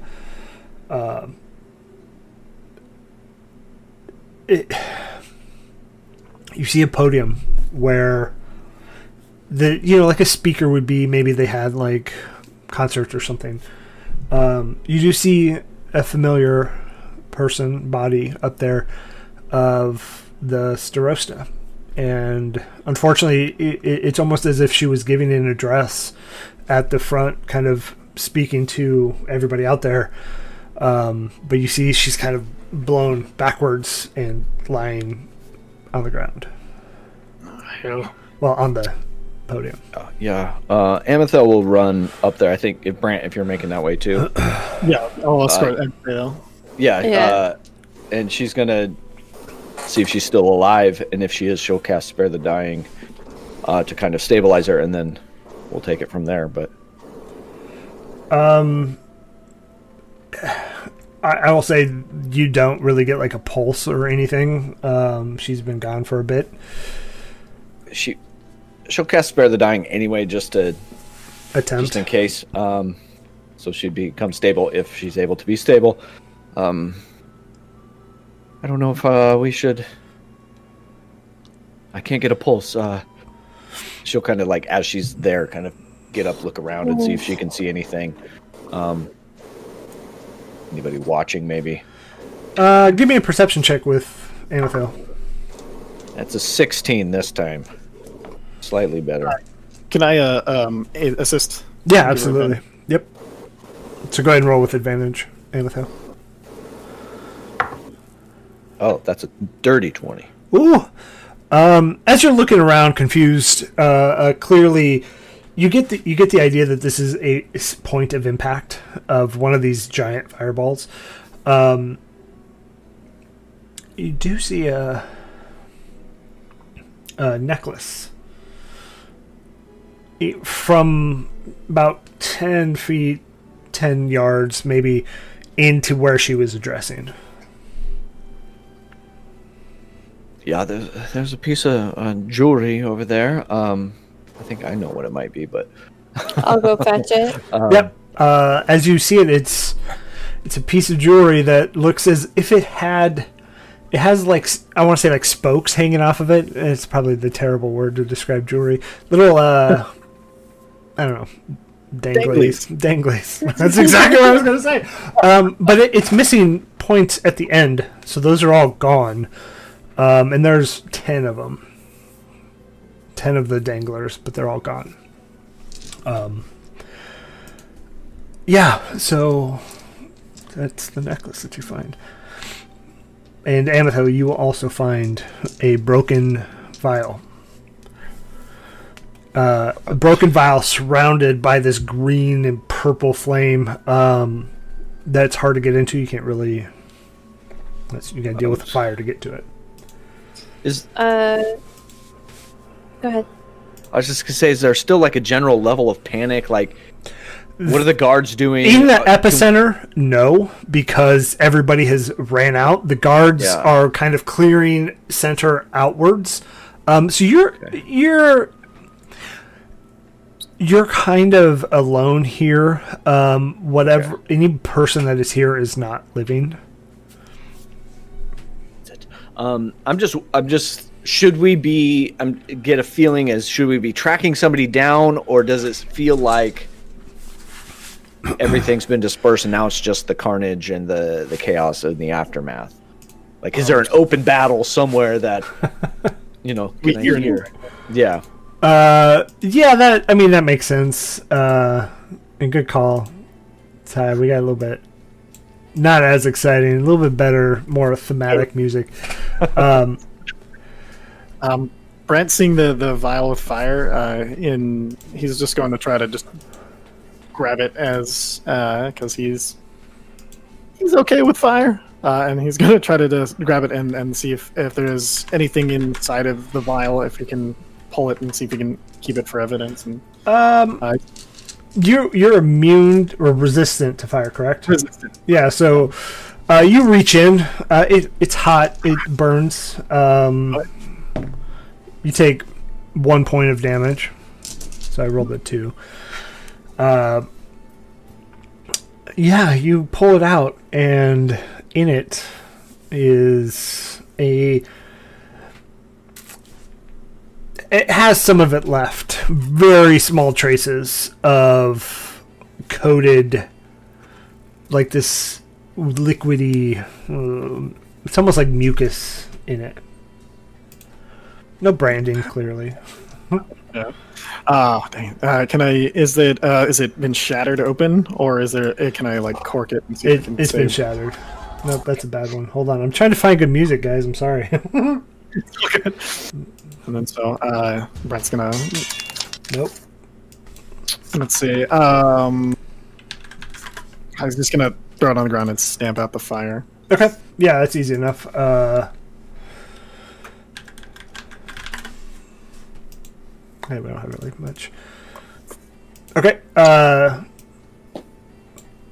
you see a podium where the, you know, like a speaker would be, maybe they had like concerts or something. You do see a familiar person body up there of the Starosta, and unfortunately it's almost as if she was giving an address at the front, kind of speaking to everybody out there. But you see she's kind of blown backwards and lying on the ground. Hell. Well, on the podium. Yeah. Amethel will run up there. I think if Brant, if you're making that way too. Yeah. I'll escort Amethel. Yeah. And she's gonna see if she's still alive, and if she is, she'll cast Spare the Dying to kind of stabilize her, and then we'll take it from there. But I will say you don't really get like a pulse or anything. She's been gone for a bit. She'll cast Spare the Dying anyway, just to attempt, just in case. So she'd become stable if she's able to be stable. I don't know if we should... I can't get a pulse. She'll kind of like, as she's there, kind of get up, look around, and see if she can see anything. Anybody watching, maybe? Give me a perception check with Amethyl. That's a 16 this time. Slightly better. Can I assist? Yeah, absolutely. Yep. So go ahead and roll with advantage, Amethyl. Oh, that's a dirty 20. Ooh. As you're looking around, confused, clearly, you get the idea that this is a point of impact of one of these giant fireballs. You do see a necklace from about 10 feet, 10 yards, maybe, into where she was addressing. Yeah, there's a piece of jewelry over there. I think I know what it might be, but... I'll go fetch it. Yep. As you see it, it's a piece of jewelry that looks as if it had... It has, like, I want to say, like, spokes hanging off of it. It's probably the terrible word to describe jewelry. Little, I don't know. Danglies. That's exactly what I was going to say. But it's missing points at the end, so those are all gone. And there's 10 of them. 10 of the danglers, but they're all gone. Yeah, so that's the necklace that you find. And Amethyst, you will also find a broken vial. A broken vial surrounded by this green and purple flame that's hard to get into. You can't really... You gotta deal with the fire to get to it. Go ahead. I was just gonna say, is there still like a general level of panic? Like, what are the guards doing in the epicenter? No, because everybody has ran out. The guards are kind of clearing center outwards. So you're kind of alone here. Any person that is here is not living. Should we be, get a feeling as, should we be tracking somebody down, or does it feel like everything's been dispersed and now it's just the carnage and the chaos and the aftermath? Like, is there an open battle somewhere that, you're here? Yeah. That makes sense. And good call, Ty. We got a little bit. Not as exciting, a little bit better, more thematic music. Brant seeing the vial of fire, he's just going to try to just grab it as because he's okay with fire, and he's going to try to just grab it and see if there is anything inside of the vial, if he can pull it and see if he can keep it for evidence. And You're immune or resistant to fire, correct? Resistant. Yeah, so you reach in. It's hot. It burns. You take 1 point of damage. So I rolled a 2. You pull it out, and in it is a... It has some of it left. Very small traces of coated, like this liquidy, it's almost like mucus in it. No branding, clearly. Yeah. Dang. Can I? Is it been shattered open, or is there? Can I like cork it? And see if I can save? Been shattered. Nope, that's a bad one. Hold on, I'm trying to find good music, guys. I'm sorry. Okay. And then so Brent's gonna let's see, I was just gonna throw it on the ground and stamp out the fire. Okay, yeah, that's easy enough. I don't have really much. Okay, yeah,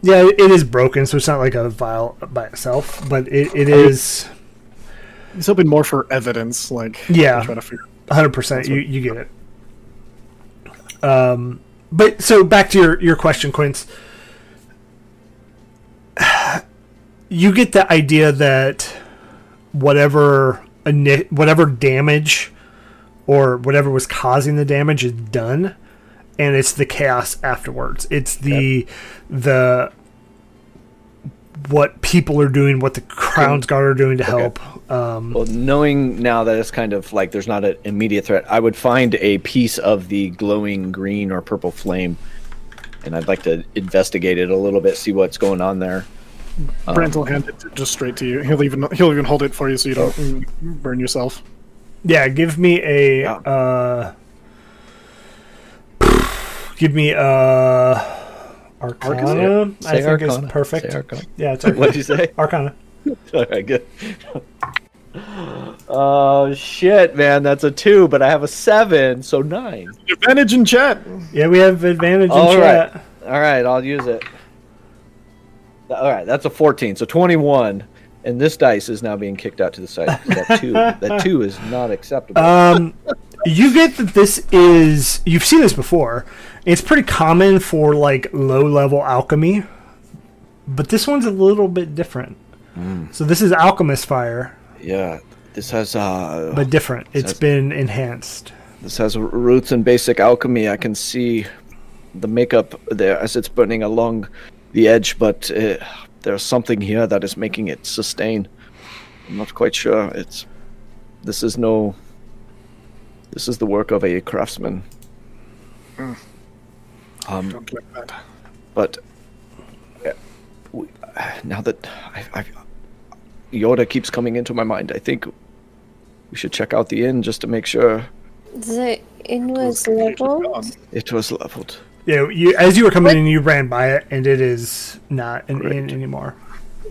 it is broken, so it's not like a vial by itself, but it is. He's hoping more for evidence, like, yeah, trying to figure. 100%, you get it. But so back to your question, Quince. You get the idea that whatever damage or whatever was causing the damage is done, and it's the chaos afterwards. It's the what people are doing, what the Crown's Guard are doing to help. Well, knowing now that it's kind of like there's not an immediate threat, I would find a piece of the glowing green or purple flame, and I'd like to investigate it a little bit, see what's going on there. Brant will hand it just straight to you. He'll even hold it for you so you don't burn yourself. Yeah, give me a Arcana, I think is perfect. Yeah, it's Arcana. What'd you say? Arcana. Alright, good. Oh, shit, man. That's a 2, but I have a 7, so 9. Advantage in chat. Yeah, we have advantage in chat. Alright, I'll use it. Alright, that's a 14, so 21. And this dice is now being kicked out to the side. That two is not acceptable. You get that this is... You've seen this before. It's pretty common for, like, low-level alchemy. But this one's a little bit different. Mm. So this is alchemist fire. Yeah. This has... but different. It's been enhanced. This has roots in basic alchemy. I can see the makeup there as it's burning along the edge, but... there's something here that is making it sustain. I'm not quite sure. This is the work of a craftsman. Mm. Don't like that. But now that Yoda keeps coming into my mind, I think we should check out the inn just to make sure. The inn was leveled? It was leveled. Yeah, as you were coming in, you ran by it, and it is not an inn anymore.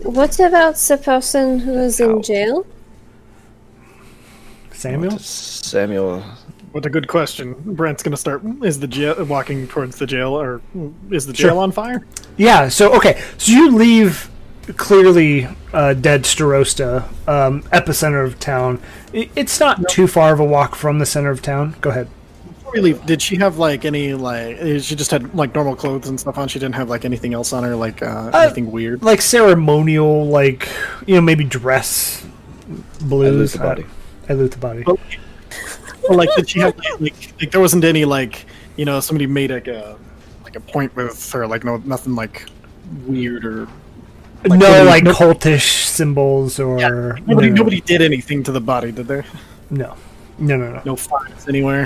What about the person who is in jail? Samuel. What a good question. Brent's going to start. Is the jail walking towards the jail, or is the jail on fire? Yeah. So okay. So you leave clearly dead Starosta, epicenter of town. It's not too far of a walk from the center of town. Go ahead. Really, did she have like any like? She just had like normal clothes and stuff on. She didn't have like anything else on her, like anything weird, like ceremonial, like maybe dress blues. I loot the body. Okay. Well, like did she have like there wasn't any like somebody made like a point with her, like nothing like weird or. Like, no, like cultish symbols or nobody did anything to the body, did they? No. No. No fires anywhere.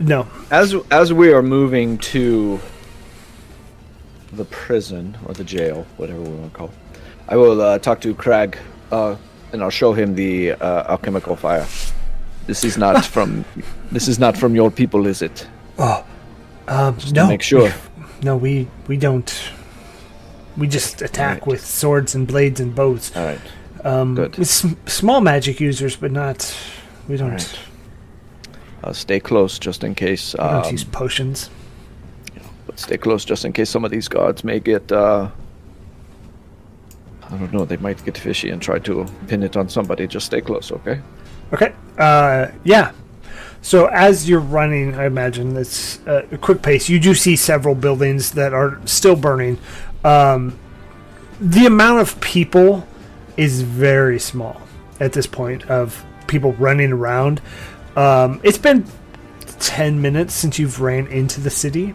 No. As we are moving to the prison or the jail, whatever we want to call it, I will talk to Crag, and I'll show him the alchemical fire. This is not from your people, is it? Oh, no. To make sure. No, we don't. We just attack with swords and blades and bows. All right. Good. It's small magic users, but not. We don't. Right. Stay close just in case. We don't use potions. But stay close just in case some of these guards may get. I don't know. They might get fishy and try to pin it on somebody. Just stay close, okay? Okay. Yeah. So as you're running, I imagine it's a quick pace. You do see several buildings that are still burning. The amount of people is very small at this point. Of people running around. It's been 10 minutes since you've ran into the city,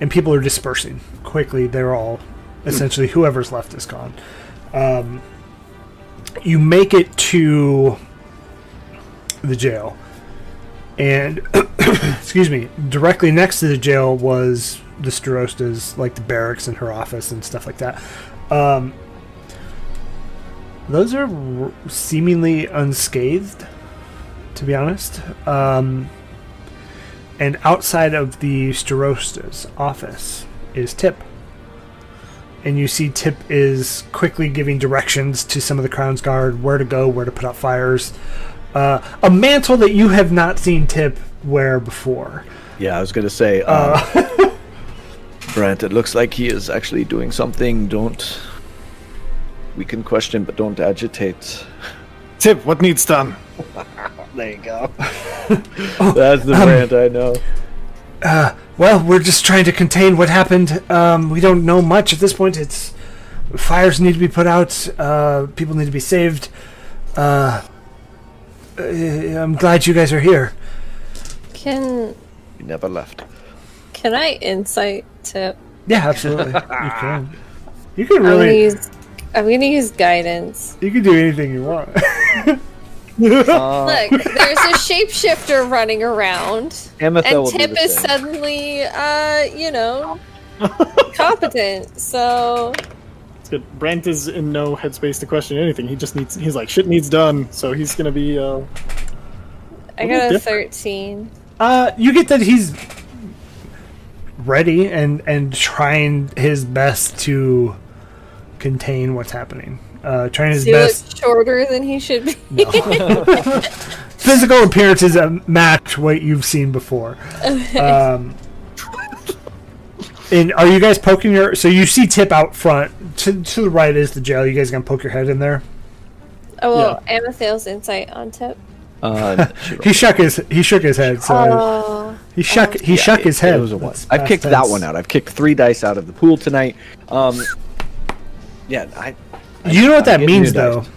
and people are dispersing quickly. They're all essentially whoever's left is gone. You make it to the jail, and excuse me, directly next to the jail was the Starosta's, like the barracks and her office and stuff like that. Those are seemingly unscathed, to be honest. And outside of the Starosta's office is Tip. And you see Tip is quickly giving directions to some of the Crown's Guard, where to go, where to put out fires. A mantle that you have not seen Tip wear before. Yeah, I was going to say, Brant, it looks like he is actually doing something. Don't... We can question, but don't agitate. Tip, what needs done? There you go. That's the Brant I know. Well, we're just trying to contain what happened. We don't know much at this point. Fires need to be put out. People need to be saved. I'm glad you guys are here. You never left. Can I insight Tip? Yeah, absolutely. You can. You can really. I'm gonna use guidance. You can do anything you want. Look, there's a shapeshifter running around, and Tip is suddenly, you know, competent. So it's good. Brant is in no headspace to question anything. He just needs. He's like, shit needs done. So he's gonna be. I got a 13. You get that he's ready and trying his best to contain what's happening. Trying his best. He looks shorter than he should be. No. Physical appearances match what you've seen before. Okay. And are you guys poking your? So you see Tip out front. To the right is the jail. You guys gonna poke your head in there? Oh, well, yeah. Amethyl's insight on Tip. He shook his head. So he shook his head. It was a one. I've kicked that one out. I've kicked 3 dice out of the pool tonight. Yeah, you know what that means though? Dice. It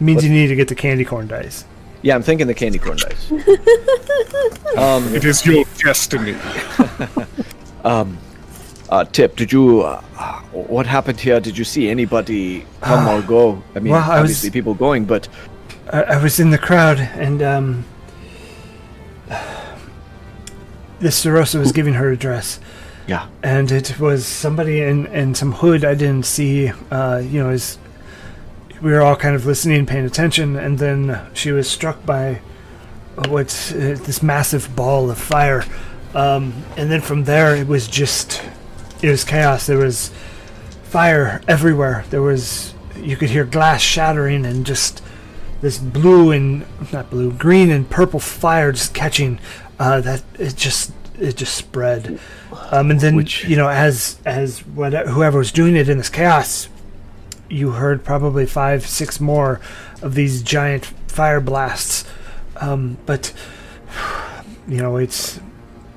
means you need to get the candy corn dice. Yeah, I'm thinking the candy corn dice. It is your destiny. Tip, did you? What happened here? Did you see anybody come or go? I mean, well, obviously people going, but. I was in the crowd, and the Starosta was giving her address. Yeah. And it was somebody in some hood I didn't see. You know, as we were all kind of listening, paying attention, and then she was struck by this massive ball of fire. And then from there, it was chaos. There was fire everywhere. You could hear glass shattering and just. This green and purple fire just catching, that it just spread, and then you know as whoever was doing it in this chaos, you heard probably 5-6 more of these giant fire blasts, but you know it's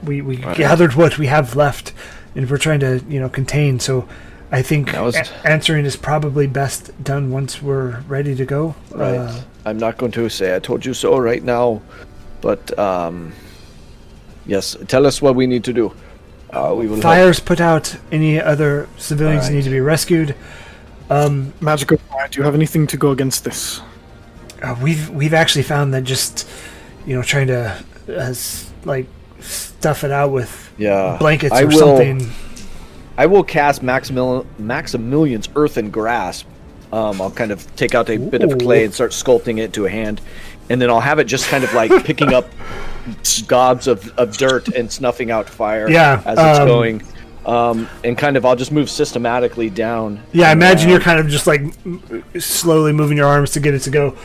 we gathered what we have left, and we're trying to contain. So. I think answering is probably best done once we're ready to go. Right. I'm not going to say I told you so right now, but yes, tell us what we need to do. We will fires help. Put out any other civilians right. Need to be rescued. Magical fire. Do you have anything to go against this? We've actually found that just trying to stuff it out with blankets or something. I will cast Maximilian's Earthen Grasp. I'll kind of take out a bit of clay and start sculpting it to a hand. And then I'll have it just kind of like picking up gobs of dirt and snuffing out fire as it's going. And kind of I'll just move systematically down. Yeah, I imagine you're kind of just like slowly moving your arms to get it to go.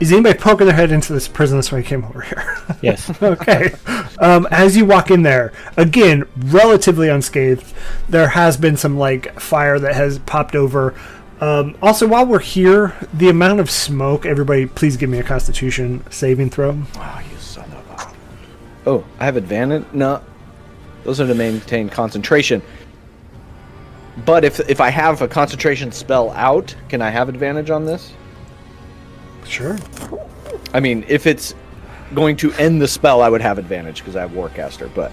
Is anybody poking their head into this prison? That's why I came over here. Yes. Okay. As you walk in there, again, relatively unscathed, there has been some, fire that has popped over. Also, while we're here, the amount of smoke, everybody, please give me a Constitution saving throw. Oh, you son of a... Oh, I have advantage? No. Those are to maintain concentration. But if I have a concentration spell out, can I have advantage on this? Sure. I mean, if it's going to end the spell, I would have advantage because I have Warcaster, but...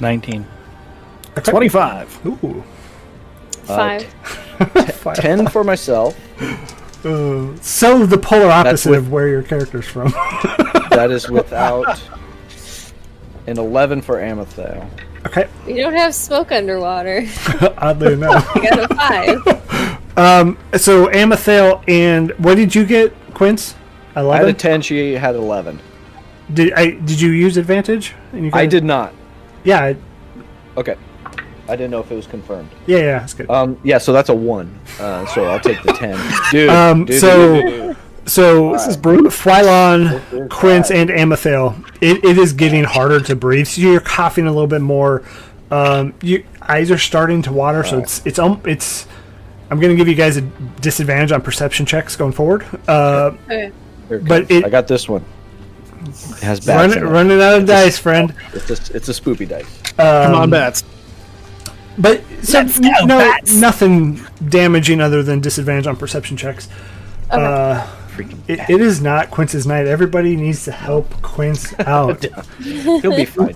19. 25. Ooh. 5. 10 for myself. So the polar opposite of where your character's from. That is without... an 11 for Amethyst. Okay. You don't have smoke underwater. Oddly enough. You got a 5. So Amethyst, and what did you get, Quince? 11? I had a 10. She had 11. Did you use advantage? And you I did not. Yeah. Okay. I didn't know if it was confirmed. Yeah, that's good. Yeah, so that's a 1. So I'll take the 10. Dude. So this is brutal. Fwylon, Quince, and Amethyst. It is getting harder to breathe. So you're coughing a little bit more. Your eyes are starting to water. So it's I'm going to give you guys a disadvantage on perception checks going forward. But I got this one. It has bats. Running out of dice, friend. It's a spoopy dice. Come on, bats. But so, no, bats. Nothing damaging other than disadvantage on perception checks. Okay. It is not Quince's night. Everybody needs to help Quince out. He'll be fine.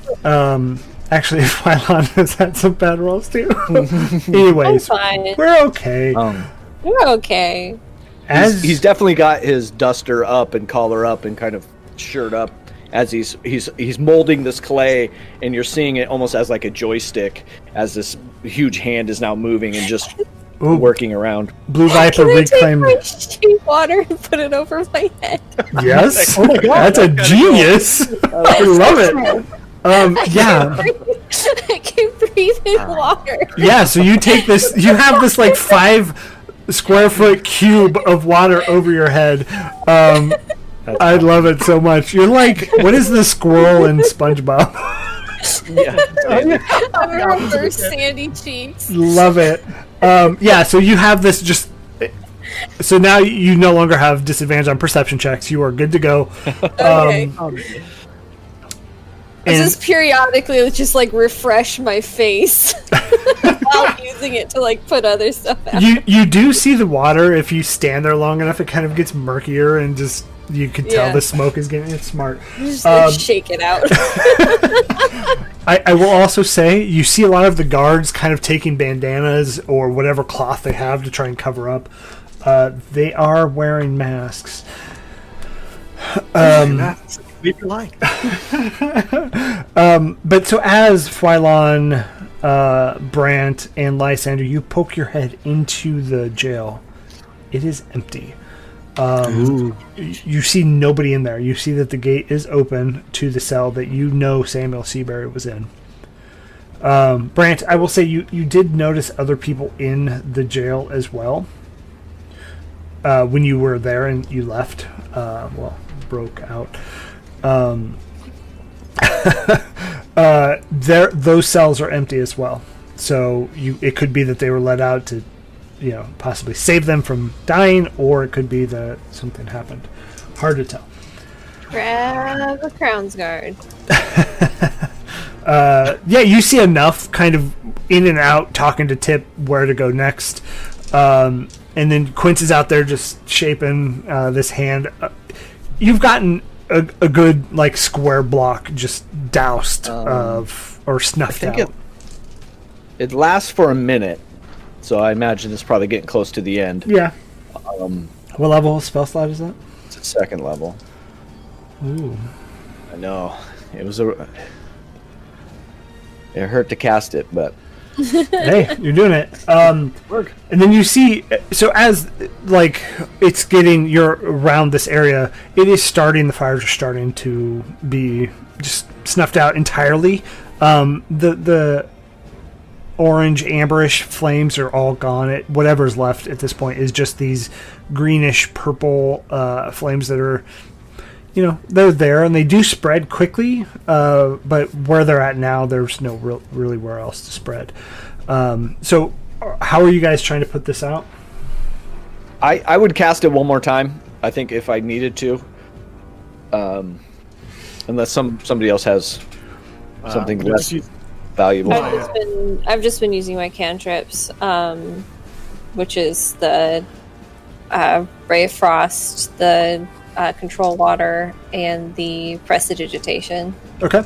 Actually, Fwylon has had some bad rolls too. Anyways, we're okay. We're okay. He's definitely got his duster up and collar up and kind of shirt up as he's molding this clay, and you're seeing it almost as like a joystick as this huge hand is now moving and just working around. Blue Viper reclaimed. Can I take my water and put it over my head? Yes. Oh my God, that's a genius. Cool. I love it. I can breathe in water. Yeah, so you take this, you have this like 5 square foot cube of water over your head. I love it so much. You're like, what is the squirrel in SpongeBob? Yeah. I reverse sandy cheeks. Love it. So you have this just. So now you no longer have disadvantage on perception checks. You are good to go. Okay. I just periodically just like refresh my face while using it to like put other stuff out. You do see the water. If you stand there long enough, it kind of gets murkier and just you can tell the smoke is getting smart. You just shake it out. I will also say you see a lot of the guards kind of taking bandanas or whatever cloth they have to try and cover up. They are wearing masks. But so as Fwylon, Brant, and Lysander, you poke your head into the jail. It is empty. You see nobody in there. You see that the gate is open to the cell that you know Samuel Seabury was in. Brant, I will say you did notice other people in the jail as well. When you were there and you left, broke out. Those cells are empty as well, so it could be that they were let out to, possibly save them from dying, or it could be that something happened. Hard to tell. Grab a Crown's Guard. You see enough kind of in and out talking to Tip where to go next, and then Quince is out there just shaping this hand. You've gotten a good like square block just doused of or snuffed out. It lasts for a minute, so I imagine it's probably getting close to the end. Yeah. What level spell slot is that? It's a 2nd level. Ooh. I know. It hurt to cast it, but hey, you're doing it. And then you see, so as like it's getting, you're around this area, it is starting, the fires are starting to be just snuffed out entirely. The orange amberish flames are all gone. Whatever's left at this point is just these greenish purple flames that are, they're there and they do spread quickly, but where they're at now, there's no really where else to spread. So how are you guys trying to put this out? I would cast it one more time, I think, if I needed to, unless somebody else has something less valuable. I've just been using my cantrips, which is the Ray of Frost, the Control Water, and the Prestidigitation. Okay.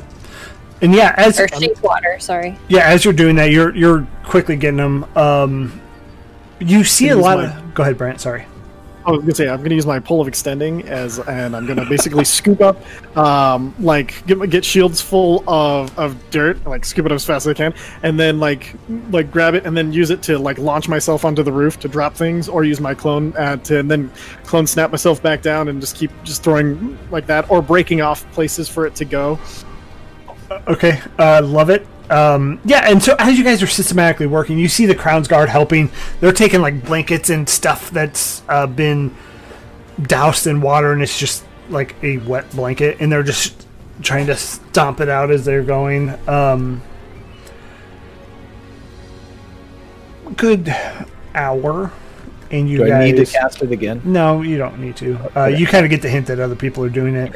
And or Shape Water, sorry. Yeah, as you're doing that, you're quickly getting them. You see a lot of... Go ahead, Brant, sorry. I was going to say, I'm going to use my Pole of Extending, and I'm going to basically scoop up, get shields full of dirt, like scoop it up as fast as I can, and then like grab it and then use it to like launch myself onto the roof to drop things, or use my clone and then snap myself back down and just keep just throwing like that, or breaking off places for it to go. Okay, love it. And so as you guys are systematically working, you see the Crown's Guard helping. They're taking like blankets and stuff that's been doused in water, and it's just like a wet blanket, and they're just trying to stomp it out as they're going. Good hour. And you guys... Do I need to cast it again? No, you don't need to. Okay. You kind of get the hint that other people are doing it.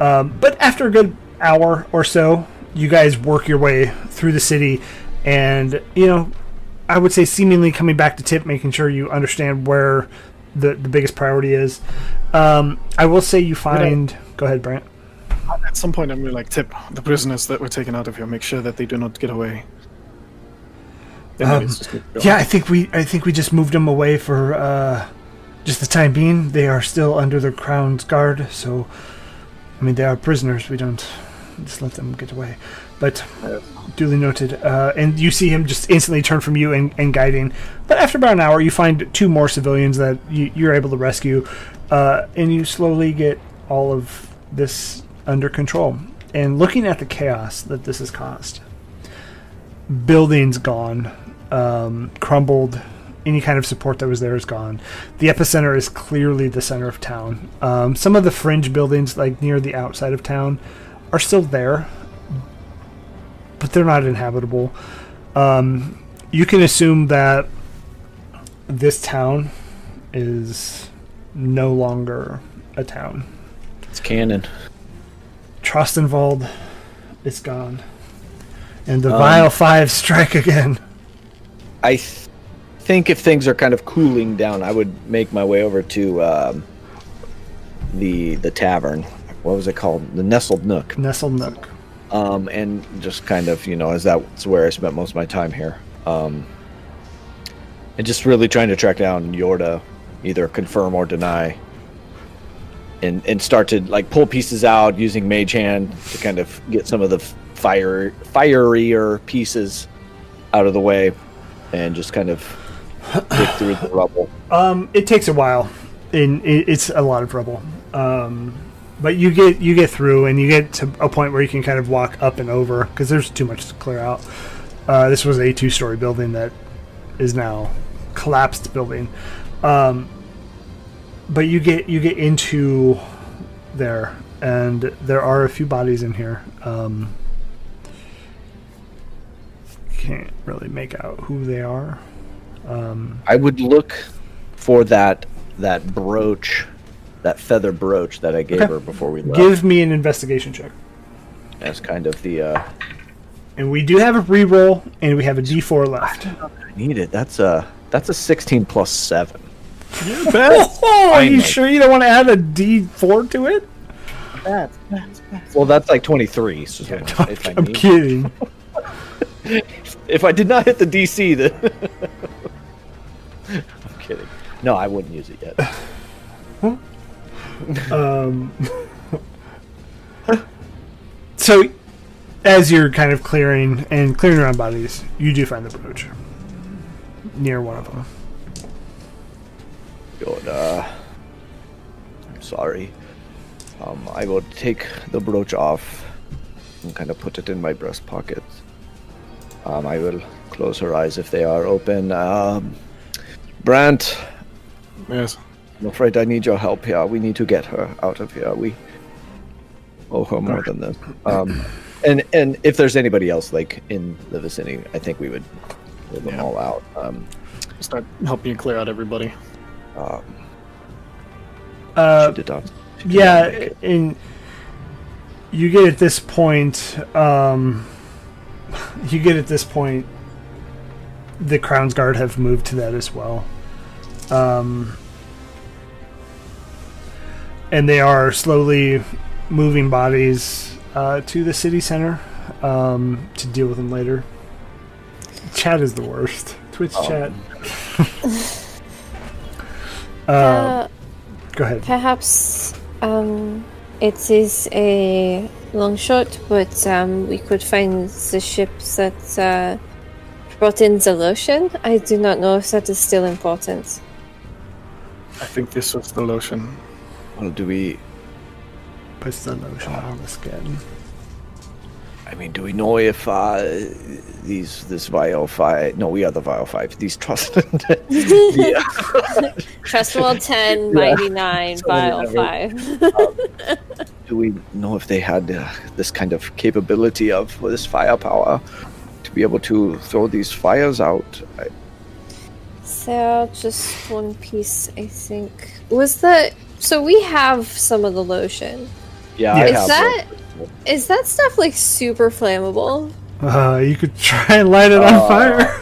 Okay. But after a good hour or so, you guys work your way through the city, and I would say seemingly coming back to Tip, making sure you understand where the biggest priority is. I will say you find... Go ahead, Brant. At some point, I'm going to tip the prisoners that were taken out of here. Make sure that they do not get away. Yeah, I think we just moved them away for just the time being. They are still under the Crown's guard, so I mean they are prisoners. We don't just let them get away. But duly noted. And you see him just instantly turn from you and guiding. But after about an hour, you find two more civilians that you're able to rescue, and you slowly get all of this under control. And looking at the chaos that this has caused. Buildings gone, crumbled, any kind of support that was there is gone. The epicenter is clearly the center of town. Some of the fringe buildings, like near the outside of town, are still there, but they're not inhabitable. You can assume that this town is no longer a town. It's canon. Trostenwald is gone. And the Vile Five strike again. I think if things are kind of cooling down, I would make my way over to the tavern. What was it called? The Nestled Nook. Nestled Nook. And just kind of, as that's where I spent most of my time here. And just really trying to track down Yorda, either confirm or deny. And start to pull pieces out using Mage Hand to kind of get some of the fierier pieces out of the way, and just kind of dig through the rubble. It takes a while, and it's a lot of rubble. But you get through, and you get to a point where you can kind of walk up and over because there's too much to clear out. This was a 2-story building that is now collapsed building. But you get into there, and there are a few bodies in here. Can't really make out who they are. I would look for that brooch, that feather brooch that I gave her before we left. Give me an investigation check. That's kind of the. And we do have a reroll, and we have a D4 left. I need it. That's a 16 plus 7. Oh, are you sure you don't want to add a D4 to it? Well, that's 23. So yeah, I'm kidding. If I did not hit the DC, then I'm kidding. No, I wouldn't use it yet. So, as you're kind of clearing around bodies, you do find the brooch near one of them. Yoda, I'm sorry. I will take the brooch off and kind of put it in my breast pocket. I will close her eyes if they are open. Brant. Yes. I'm afraid I need your help here. We need to get her out of here. We owe her more than this. And if there's anybody else in the vicinity, I think we would pull them all out. Start helping you clear out everybody. And you get at this point, the Crown's Guard have moved to that as well, and they are slowly moving bodies to the city center to deal with them later. Chat is the worst. Twitch chat. Go ahead. Perhaps it is a long shot, but we could find the ship that brought in the lotion. I do not know if that is still important. I think this was the lotion. Well, do we put the lotion on the skin? I mean, do we know if this Vile Five? No, we are the Vile Five. These Trustwell 10, Mighty 9, Vile 5. Do we know if they had this kind of capability of this firepower to be able to throw these fires out? So just one piece, I think. So we have some of the lotion. Yeah, is that stuff super flammable? You could try and light it on fire.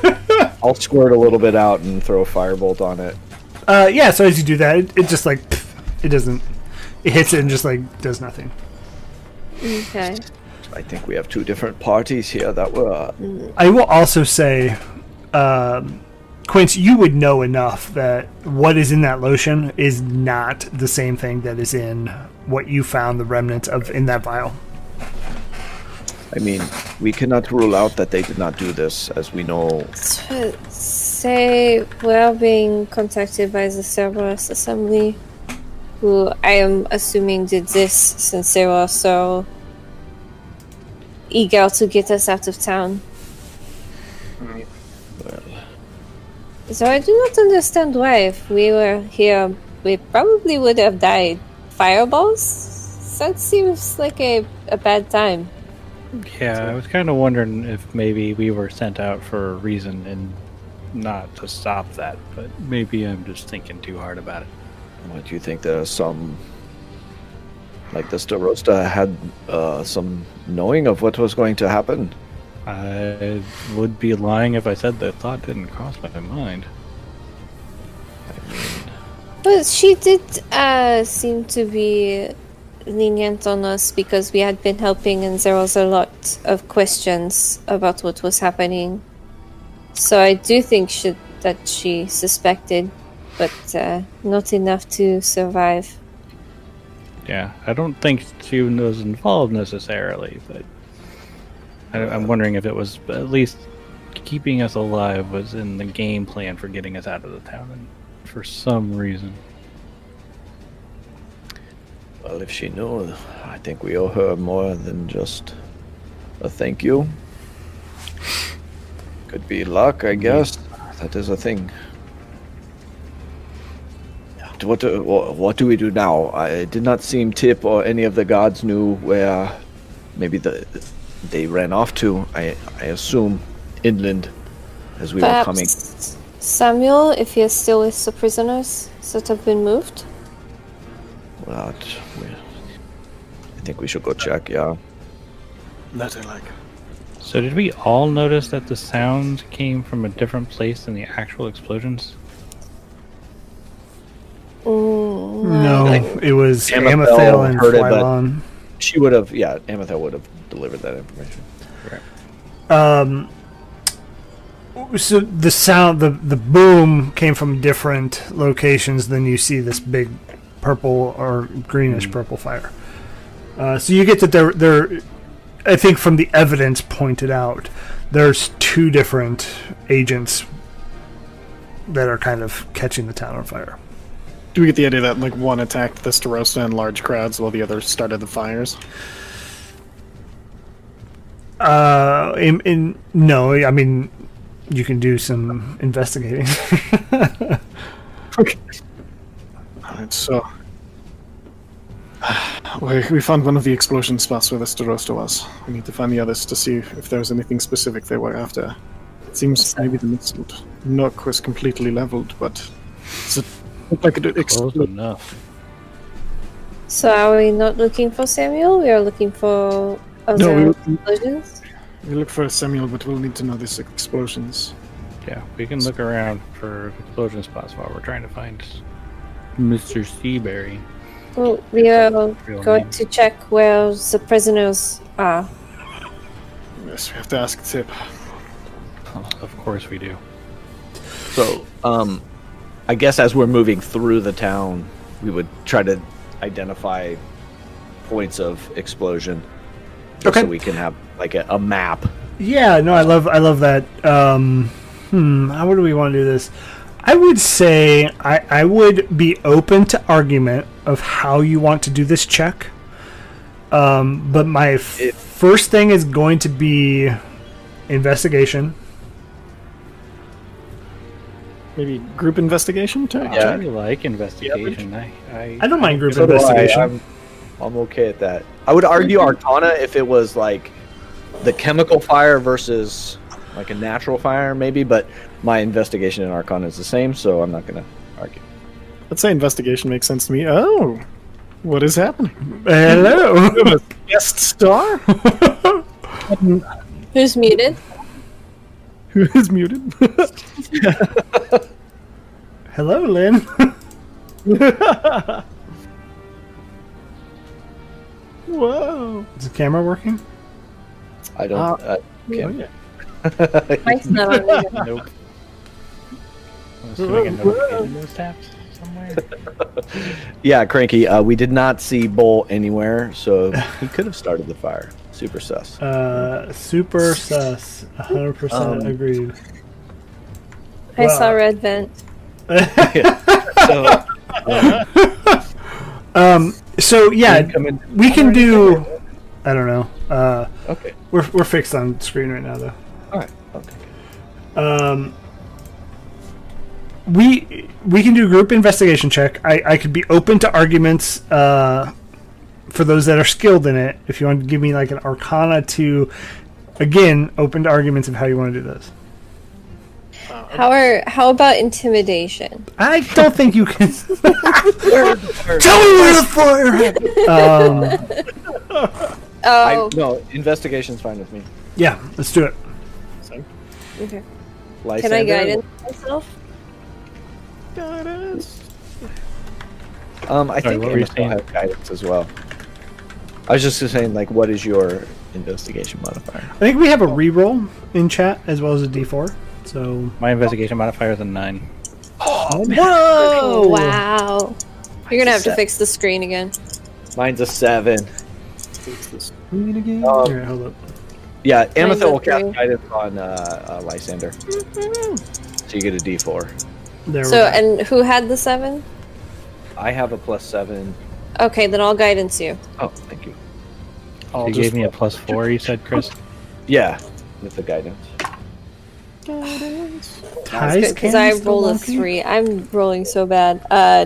I'll squirt a little bit out and throw a firebolt on it. Yeah, so as you do that, it just like, it doesn't, it hits it and just like does nothing. Okay. I think we have two different parties here that were... I will also say, Quince, you would know enough that what is in that lotion is not the same thing that is in what you found the remnants of in that vial. I mean, we cannot rule out that they did not do this, as we know. Say we're being contacted by the Cerberus Assembly, who I am assuming did this since they were so eager to get us out of town. Well. So I do not understand why, if we were here, we probably would have died. Fireballs? That seems like a bad time. Yeah, I was kind of wondering if maybe we were sent out for a reason and not to stop that, but maybe I'm just thinking too hard about it. What do you think? There's some... like the Starosta had some knowing of what was going to happen? I would be lying if I said that thought didn't cross my mind. I mean... but she did seem to be lenient on us because we had been helping and there was a lot of questions about what was happening. So I do think that she suspected, but not enough to survive. Yeah, I don't think she was involved necessarily, but I'm wondering if it was at least keeping us alive was in the game plan for getting us out of the town and for some reason. Well, if she knew, I think we owe her more than just a thank you. Could be luck, I guess. That is a thing. What do we do now? It did not seem Tip or any of the gods knew where maybe they ran off to. I assume inland as we were coming. Samuel, if he is still with the prisoners that have been moved. Well, I think we should go check, yeah. Nothing like. So did we all notice that the sounds came from a different place than the actual explosions? No, like, it was Amethyst and Fwylon. She would have, yeah, Amethyst would have delivered that information. Right. So the sound, the boom came from different locations than you see this big purple or greenish purple fire. So you get that there. I think from the evidence pointed out, there's two different agents that are kind of catching the town on fire. Do we get the idea that like one attacked the Starosta in large crowds while the other started the fires? No, I mean, you can do some investigating. Okay. Alright, so... we found one of the explosion spots where the Starosta was. We need to find the others to see if there was anything specific they were after. It seems maybe the missed nook was completely leveled, but... it's a like it exploded enough. So are we not looking for Samuel? We are looking for other explosions? We look for Samuel, but we'll need to know these explosions. Yeah, we can look around for explosion spots while we're trying to find Mr. Seabury. Well, we are going to check where the prisoners are. Yes, we have to ask Tip. Oh, of course we do. So, I guess as we're moving through the town, we would try to identify points of explosion, okay, so we can have like a map. Yeah, no, I love that. How would we want to do this? I would say I would be open to argument of how you want to do this check. But my first thing is going to be investigation. Maybe group investigation? Yeah, I like investigation. Yeah, I don't mind group investigation. I'm okay at that. I would argue Arcana if it was like the chemical fire versus like a natural fire, maybe, but my investigation in Arcana is the same, so I'm not going to argue. Let's say investigation makes sense to me. Oh, what is happening? Hello. Guest star? Who's muted? Who is muted? Hello, Lynn. Whoa. Is the camera working? I don't. Camera. Nope. I'm assuming a notification taps somewhere. Yeah, Cranky. We did not see Bull anywhere, so he could have started the fire. Super sus. Super sus. 100% agreed. I saw red vent. So yeah, we can do. I don't know. Okay. We're fixed on screen right now though. All right. Okay. We can do group investigation check. I could be open to arguments for those that are skilled in it. If you want to give me like an arcana to, again, open to arguments of how you want to do this. How about intimidation? I don't think you can. Tell me where the fire happened. No, investigation's fine with me. Yeah, let's do it. So, okay. Lysander. Can I guidance myself? Guidance. I think I have guidance as well. I was just saying, like, what is your investigation modifier? I think we have a reroll in chat as well as a D4. So my investigation modifier is a 9. Oh, whoa! Wow! You're gonna have to fix the screen again. Mine's a 7. Fix the screen again. Here, hold up. Yeah, Amethyst will cast guidance on Lysander. Mm-hmm. So you get a D4. There we go. And who had the 7? I have a +7. Okay, then I'll guidance you. Oh, thank you. You gave me a +4. You said, Chris. Yeah, with the guidance. Because I rolled a 3. I'm rolling so bad.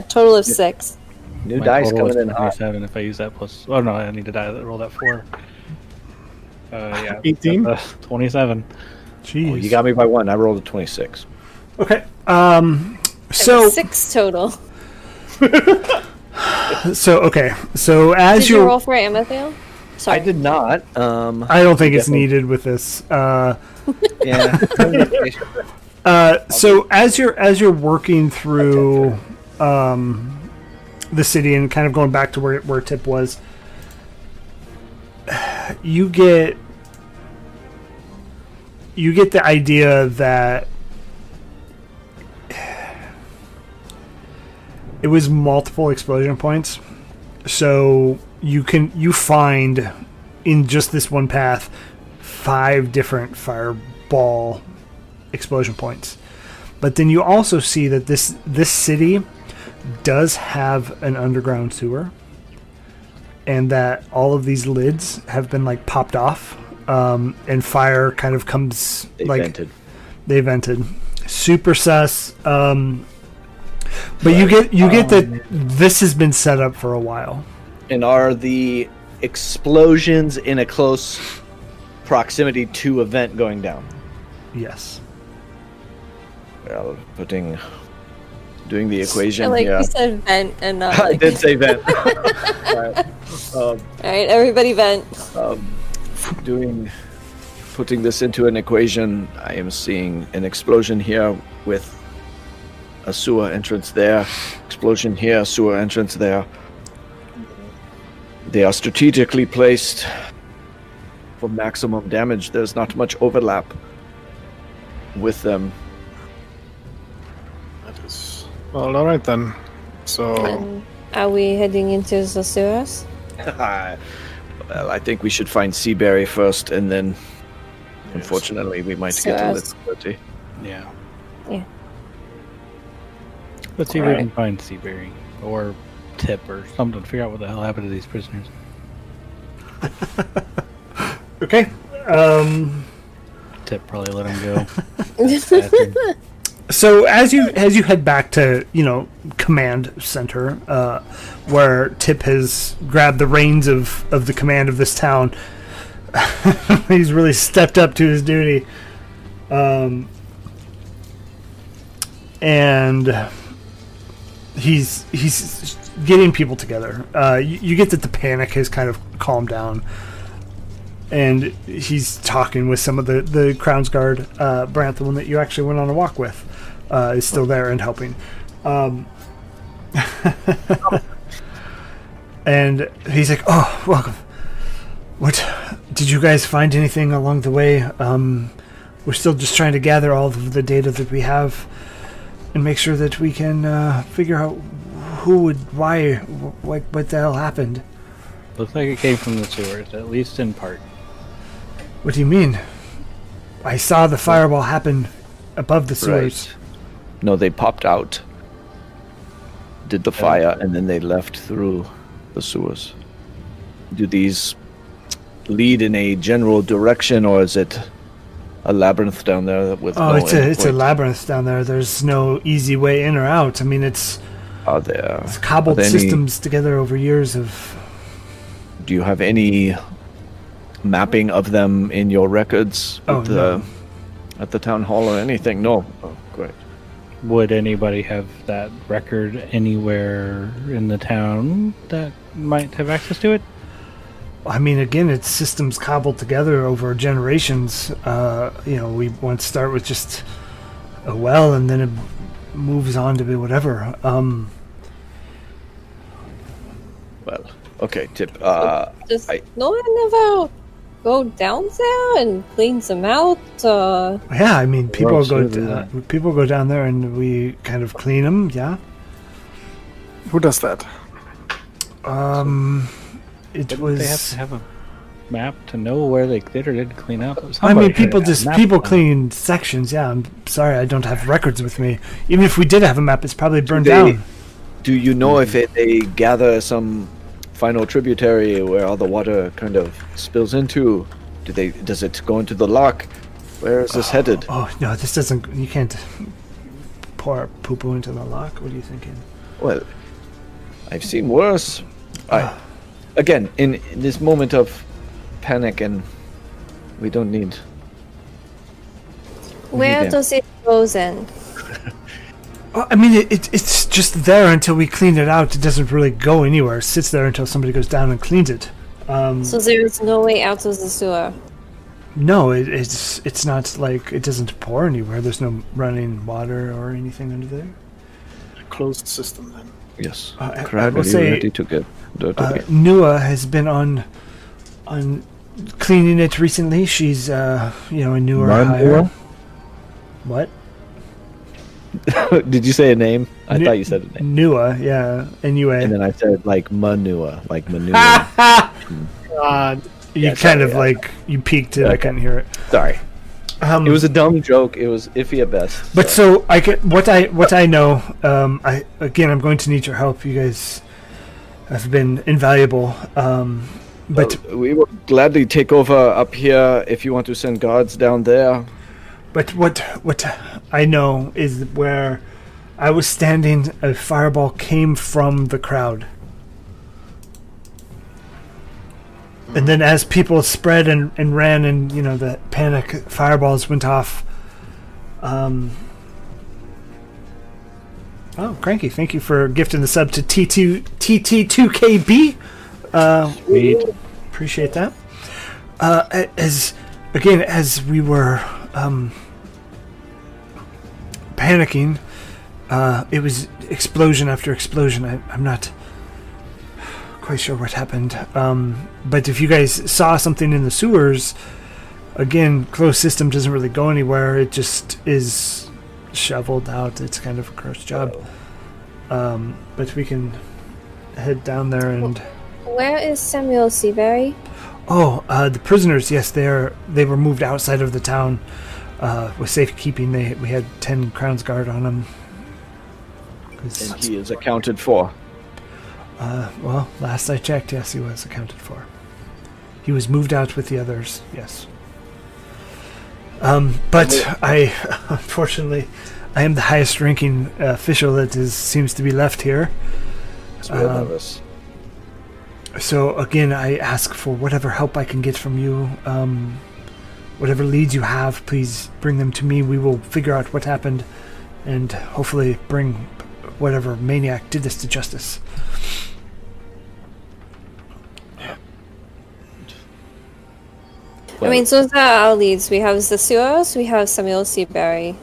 Total of 6. New dice coming in hot. 7 if I use that plus. Oh no, I need to die. Roll that 4. Yeah. 18. 27. Jeez. Oh, you got me by 1. I rolled a 26. Okay. So 6 total. So okay. So as you roll for Amethyst? Sorry. I did not. I don't think it's needed with this. Yeah. So as you're working through the city and kind of going back to where Tip was, you get the idea that it was multiple explosion points. So you find in just this one path 5 different fireball explosion points. But then you also see that this city does have an underground sewer, and that all of these lids have been like popped off, and fire kind of comes. They vented. Super sus. But you get that this has been set up for a while. And are the explosions in a close proximity to event going down? Yes. Well, doing the equation. I like you said vent and not. I did say vent. All right, everybody vent. Putting this into an equation, I am seeing an explosion here with a sewer entrance there. Explosion here, sewer entrance there. They are strategically placed for maximum damage. There's not much overlap with them. That is well. All right then. So, are we heading into the sewers? Well, I think we should find Seabury first, and then, unfortunately, we might get a little dirty. Yeah. Yeah. Let's see if we can find Seabury or Tip or something. Figure out what the hell happened to these prisoners. Okay. Tip probably let him go. So as you head back to command center, where Tip has grabbed the reins of the command of this town, he's really stepped up to his duty. And he's getting people together. You get that the panic has kind of calmed down. And he's talking with some of the Crown's Guard. Brant, the one that you actually went on a walk with, is still there and helping. And he's like, "Oh, welcome. What did you guys find anything along the way? We're still just trying to gather all of the data that we have and make sure that we can figure out who would, why, what the hell happened." Looks like it came from the sewers, at least in part. What do you mean? I saw the fireball happen above the sewers. Right. No, they popped out, did the fire, and then they left through the sewers. Do these lead in a general direction, or is it a labyrinth down there with no end point? It's a labyrinth down there. There's no easy way in or out. I mean, it's cobbled systems together over years of... Do you have any mapping of them in your records at the town hall or anything? No. Oh, great. Would anybody have that record anywhere in the town that might have access to it? I mean, again, it's systems cobbled together over generations. We once start with just a well, and then it moves on to be whatever. Okay, Tip. No one ever go down there and cleans them out? Yeah, I mean, people go down there and we kind of clean them. Yeah. Who does that? They have to have a map to know where they did clean up. I mean, people clean sections. Yeah, I'm sorry, I don't have records with me. Even if we did have a map, it's probably burned down. Do you know if they gather some final tributary where all the water kind of spills into? Does it go into the lock? Where is this headed? Oh no, this doesn't. You can't pour poo-poo into the lock. What are you thinking? Well, I've seen worse. Again, in this moment of panic, and we don't need... Where does it go then? I mean, it's just there until we clean it out. It doesn't really go anywhere. It sits there until somebody goes down and cleans it. So there is no way out of the sewer? No, it's not like... It doesn't pour anywhere. There's no running water or anything under there. A closed system, then. Yes. I will say... Ready to get... Nua has been on cleaning it recently. She's a newer hire. What? Did you say a name? I thought you said a name. Nua, yeah, N-U-A. And then I said like Manua, like Manua. God, you peeked it. Yeah. I couldn't hear it. Sorry. It was a dumb joke. It was iffy at best. But so what I know. I'm going to need your help. You guys have been invaluable, but we will gladly take over up here if you want to send guards down there. But what I know is where I was standing, a fireball came from the crowd, and then as people spread and ran, and the panic, fireballs went off. Oh, Cranky, thank you for gifting the sub to TT2KB. We appreciate that. As we were panicking, it was explosion after explosion. I'm not quite sure what happened. But if you guys saw something in the sewers, again, closed system doesn't really go anywhere. It just is... shoveled out. It's kind of a gross job. But we can head down there. And where is Samuel Seabury? The prisoners, yes, they were moved outside of the town with safekeeping. We had 10 crowns guard on them. And he is accounted for. Last I checked, yes, he was accounted for. He was moved out with the others, yes. But I, unfortunately, I am the highest-ranking official that seems to be left here. So again, I ask for whatever help I can get from you. Whatever leads you have, please bring them to me. We will figure out what happened, and hopefully bring whatever maniac did this to justice. Well, so those are our leads. We have the sewers, we have Samuel Seabury.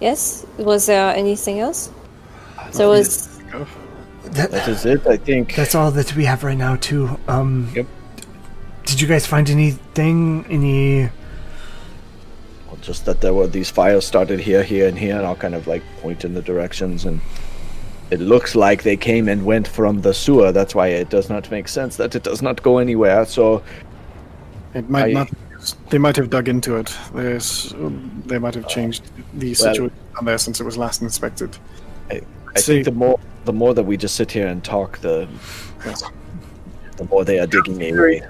Yes? Was there anything else? There was... That is it, I think. That's all that we have right now, too. Yep. Did you guys find anything? Well, just that there were these fires started here, and here, and I'll kind of like point in the directions, and it looks like they came and went from the sewer. That's why it does not make sense that it does not go anywhere, so... It might not... They might have dug into it. They might have changed the situation down there since it was last inspected. I think the more that we just sit here and talk, the more they are digging away.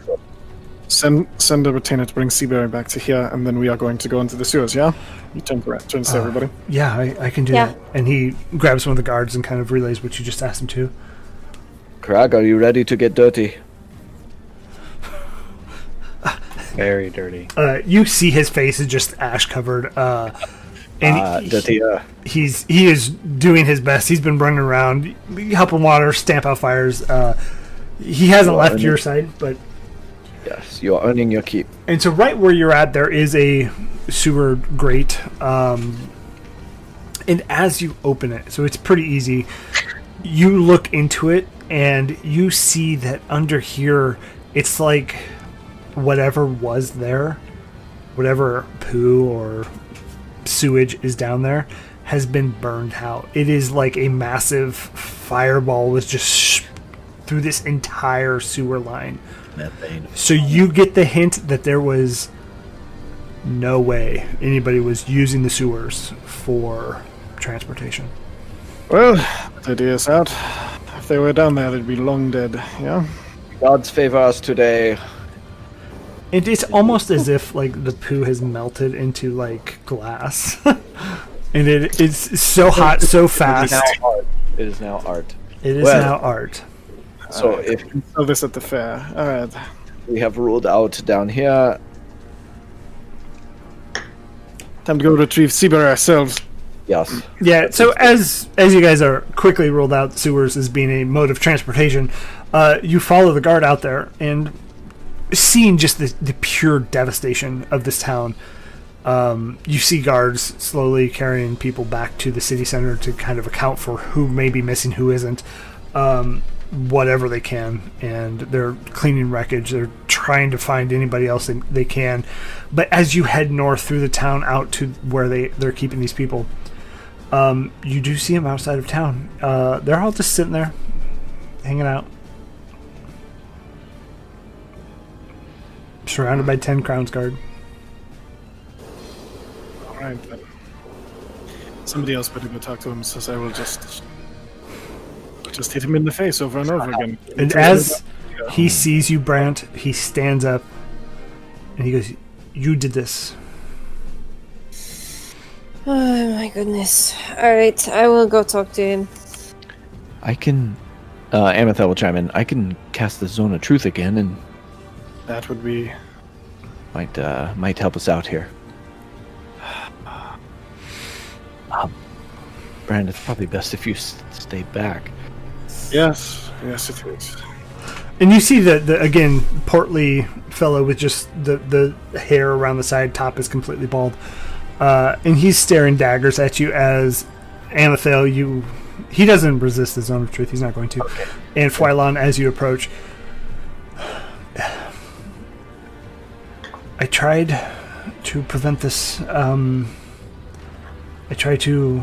Send a retainer to bring Seabury back to here, and then we are going to go into the sewers, yeah? You turns to everybody. Yeah, I can do that. And he grabs one of the guards and kind of relays what you just asked him to. Crag, are you ready to get dirty? Very dirty. You see his face is just ash covered. He is doing his best. He's been running around, helping water, stamp out fires. He hasn't left your side, but yes, you're earning your keep. And so, right where you're at, there is a sewer grate, and as you open it, so it's pretty easy. You look into it, and you see that under here, it's like. Whatever was there, whatever poo or sewage is down there, has been burned out. It is like a massive fireball was just through this entire sewer line. Methane. So you get the hint that there was no way anybody was using the sewers for transportation. Well, the idea is out. If they were down there, they'd be long dead, yeah? God's favor us today. And it's almost as if like the poo has melted into like glass, and it's so hot, so fast. It is now art. It is now art. So if we sell this at the fair, all right. We have ruled out down here. Time to go retrieve Seabury ourselves. Yes. Yeah. So as you guys are quickly ruled out sewers as being a mode of transportation, you follow the guard out there and. Seeing just the pure devastation of this town, you see guards slowly carrying people back to the city center to kind of account for who may be missing, who isn't, whatever they can. And they're cleaning wreckage. They're trying to find anybody else they can. But as you head north through the town out to where they're keeping these people, you do see them outside of town. They're all just sitting there, hanging out. Surrounded by 10 crowns guard. Alright then. Somebody else better go talk to him, since I will just hit him in the face over and over again. And as he sees you, Brant, he stands up and he goes, "You did this." Oh my goodness. Alright, I will go talk to him. I can... Amethyst will chime in. I can cast the Zone of Truth again and... That would be... Might help us out here. Brandon, it's probably best if you stay back. Yes it is. And you see the again, portly fellow with just the hair around the side, top is completely bald. And he's staring daggers at you as Amethyst, he doesn't resist the Zone of Truth, he's not going to. Okay. And Fwylon, as you approach... I tried to prevent this. I tried to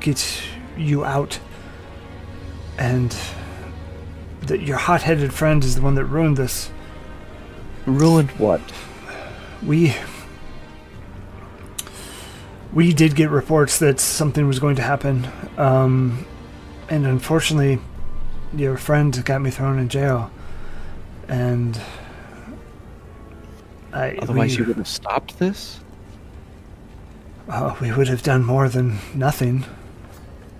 get you out, and that your hot-headed friend is the one that ruined this. Ruined what? We did get reports that something was going to happen, and unfortunately, your friend got me thrown in jail, and. Otherwise you would have stopped this? We would have done more than nothing.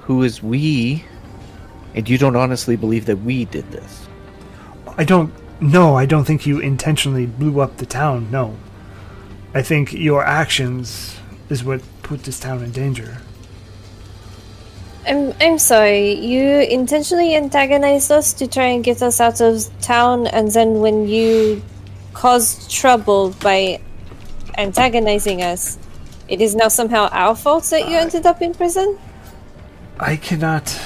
Who is we? And you don't honestly believe that we did this? I don't think you intentionally blew up the town, no. I think your actions is what put this town in danger. I'm sorry, you intentionally antagonized us to try and get us out of town, and then when you... caused trouble by antagonizing us. It is now somehow our fault that you ended up in prison? I cannot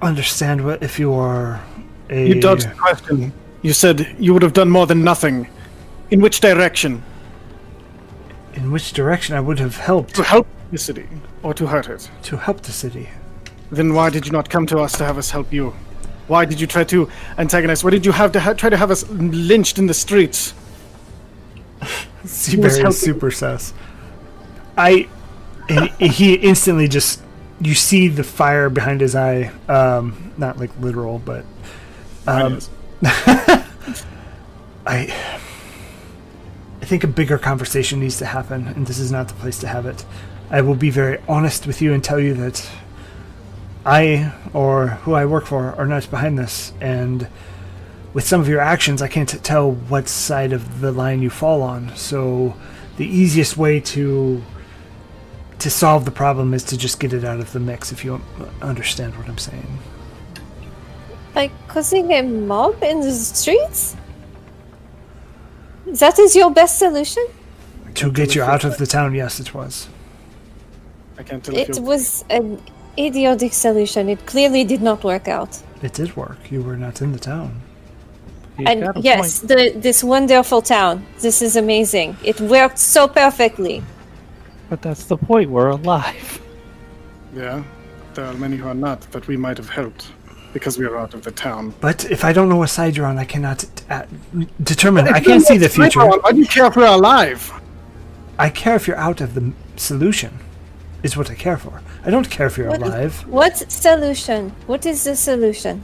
understand what if you are a... You dodged the question. You said you would have done more than nothing. In which direction? In which direction I would have helped? To help the city, or to hurt it? To help the city. Then why did you not come to us to have us help you? Why did you try to antagonize? Why did you have to try to have us lynched in the streets? Seabury is super sus. He instantly just... You see the fire behind his eye. Not like literal, but... I think a bigger conversation needs to happen, and this is not the place to have it. I will be very honest with you and tell you that I, or who I work for, are not behind this, and with some of your actions, I can't tell what side of the line you fall on, so the easiest way to solve the problem is to just get it out of the mix, if you understand what I'm saying. Like causing a mob in the streets? That is your best solution? To get you out of the town, yes, it was. It was an idiotic solution. It clearly did not work out. It did work. You were not in the town. And yes, this wonderful town. This is amazing. It worked so perfectly. But that's the point. We're alive. Yeah, there are many who are not, but we might have helped. Because we are out of the town. But if I don't know what side you're on, I cannot determine. I can't see the future. I don't care if we're alive. I care if you're out of the solution, is what I care for. I don't care if you're alive. What solution? What is the solution?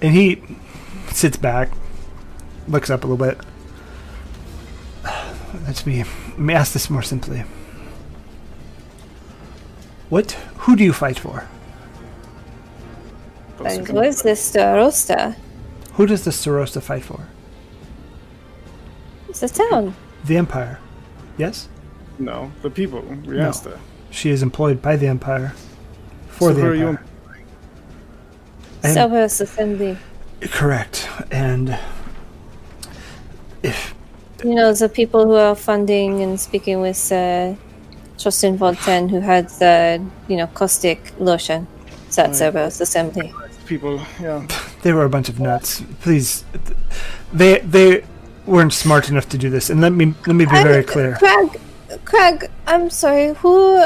And he sits back, looks up a little bit. Let me ask this more simply. Who do you fight for? And who is the Starosta? Who does the Starosta fight for? It's the town. The Empire. Yes? No, the people. Riasta. She is employed by the Empire. For the Empire. Cerberus Assembly. Correct. And if... You know, the people who are funding and speaking with Justin Volten, who had the, caustic lotion. That Cerberus Assembly. People, yeah. They were a bunch of nuts. Please, they weren't smart enough to do this. And let me be very clear. Crag, I'm sorry. Who